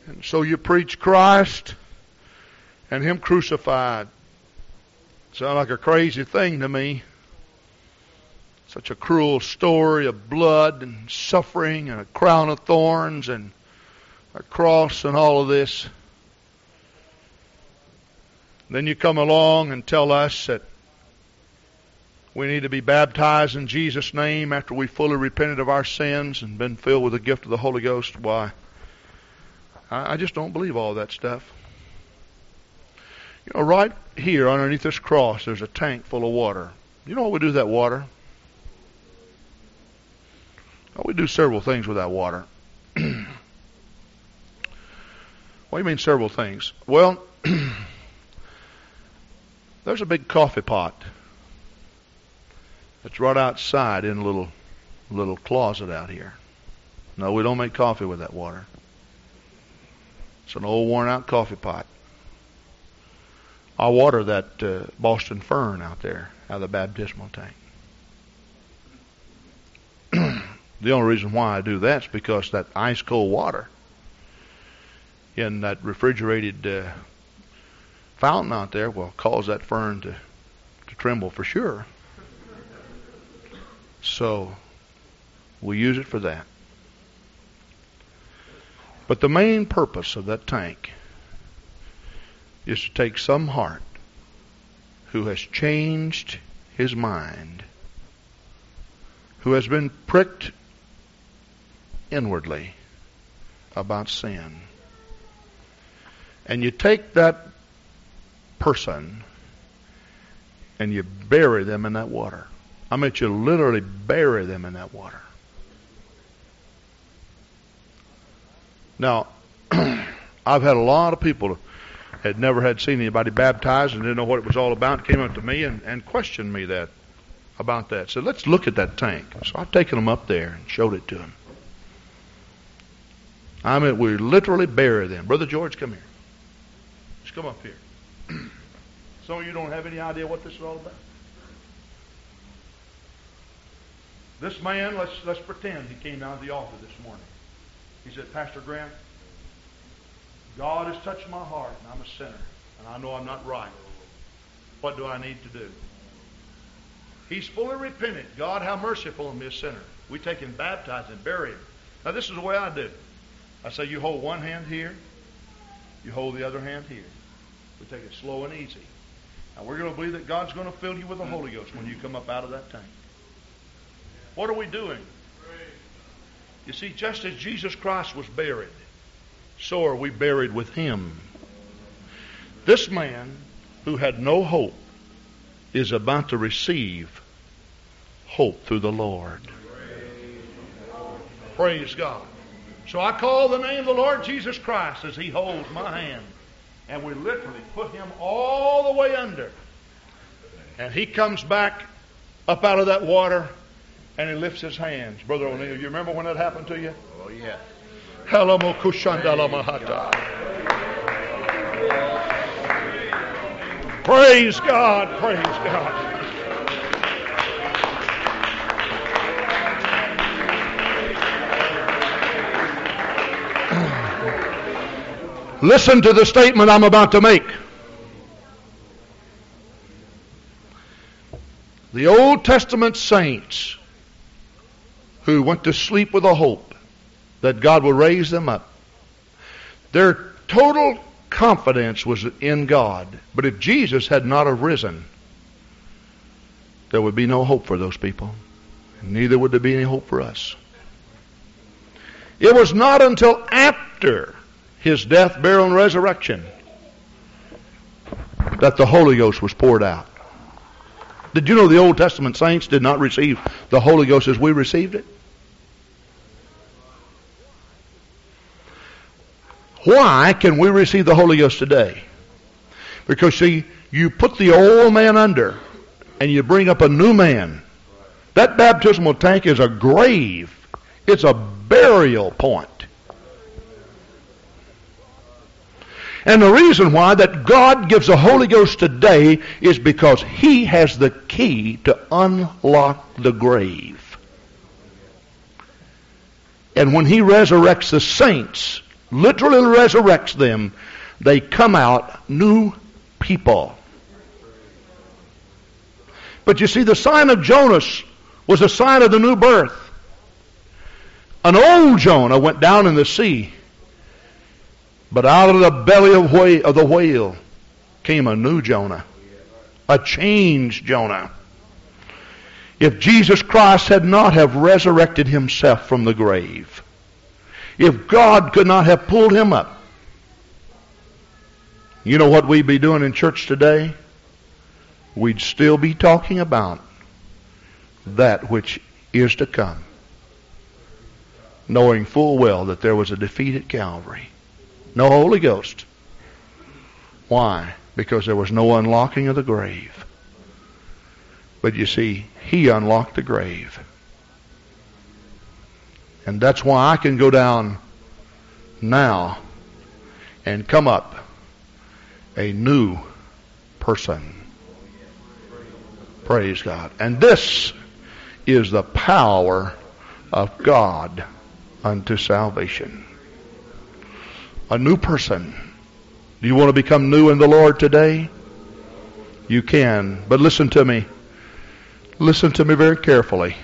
And so you preach Christ and him crucified. Sound like a crazy thing to me. Such a cruel story of blood and suffering and a crown of thorns and a cross and all of this. Then you come along and tell us that we need to be baptized in Jesus' name after we fully repented of our sins and been filled with the gift of the Holy Ghost. Why? I just don't believe all that stuff. You know, right here underneath this cross, there's a tank full of water. You know what we do with that water? Well, we do several things with that water. What do you mean several things? Well, there's a big coffee pot that's right outside in a little, little closet out here. No, we don't make coffee with that water. It's an old worn-out coffee pot. I water that uh, Boston fern out there out of the baptismal tank. The only reason why I do that is because that ice-cold water in that refrigerated uh, fountain out there will cause that fern to to tremble for sure. So we use it for that. But the main purpose of that tank is to take some heart who has changed his mind, who has been pricked inwardly about sin. And you take that person and you bury them in that water. I mean, you literally bury them in that water. Now, I've had a lot of people had never had seen anybody baptized and didn't know what it was all about, came up to me and, and questioned me that about that. Said, let's look at that tank. So I've taken them up there and showed it to them. I mean, we literally bury them. Brother George, come here. Just come up here. Some of you don't have any idea what this is all about. This man, let's let's pretend he came out of the altar this morning. He said, Pastor Grant, God has touched my heart, and I'm a sinner, and I know I'm not right. What do I need to do? He's fully repentant. God, how merciful on me, a sinner. We take him, baptize him, bury him. Now, this is the way I do. I say, you hold one hand here, you hold the other hand here. We take it slow and easy. Now, we're going to believe that God's going to fill you with the Holy Ghost when you come up out of that tank. What are we doing? You see, just as Jesus Christ was buried, so are we buried with him. This man who had no hope is about to receive hope through the Lord. Praise God. So I call the name of the Lord Jesus Christ as he holds my hand. And we literally put him all the way under. And he comes back up out of that water and he lifts his hands. Brother O'Neill, you remember when that happened to you? Oh, yeah. Praise God, praise God. Listen to the statement I'm about to make. The Old Testament saints who went to sleep with a hope that God would raise them up. Their total confidence was in God. But if Jesus had not arisen, there would be no hope for those people. And neither would there be any hope for us. It was not until after his death, burial, and resurrection that the Holy Ghost was poured out. Did you know the Old Testament saints did not receive the Holy Ghost as we received it? Why can we receive the Holy Ghost today? Because, see, you put the old man under and you bring up a new man. That baptismal tank is a grave. It's a burial point. And the reason why that God gives the Holy Ghost today is because he has the key to unlock the grave. And when he resurrects the saints, literally resurrects them, they come out new people. But you see, the sign of Jonas was a sign of the new birth. An old Jonah went down in the sea, but out of the belly of, whale, of the whale came a new Jonah, a changed Jonah. If Jesus Christ had not have resurrected himself from the grave, if God could not have pulled him up, you know what we'd be doing in church today? We'd still be talking about that which is to come, knowing full well that there was a defeat at Calvary. No Holy Ghost. Why? Because there was no unlocking of the grave. But you see, he unlocked the grave. And that's why I can go down now and come up a new person. Praise God. And this is the power of God unto salvation. A new person. Do you want to become new in the Lord today? you can. But listen to me. Listen to me very carefully.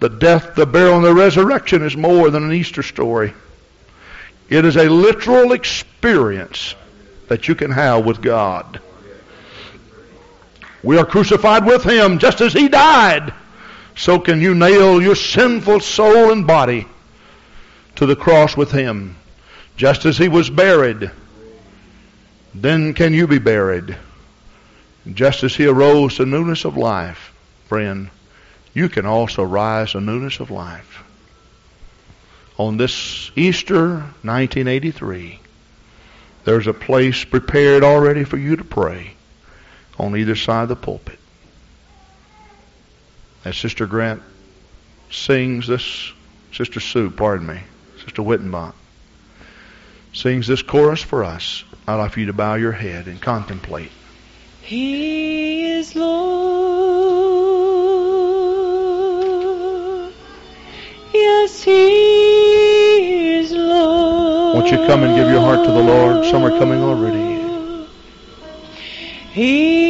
The death, the burial, and the resurrection is more than an Easter story. It is a literal experience that you can have with God. We are crucified with Him just as He died. So can you nail your sinful soul and body to the cross with Him, just as He was buried. Then can you be buried, just as He arose to newness of life. Friend, you can also rise to newness of life. On this Easter nineteen eighty-three, there's a place prepared already for you to pray on either side of the pulpit. As Sister Grant sings this, Sister Sue, pardon me, Sister Wittenbach, sings this chorus for us, I'd like for you to bow your head and contemplate. He is Lord. Yes, He is Lord. Won't you come and give your heart to the Lord? Some are coming already. He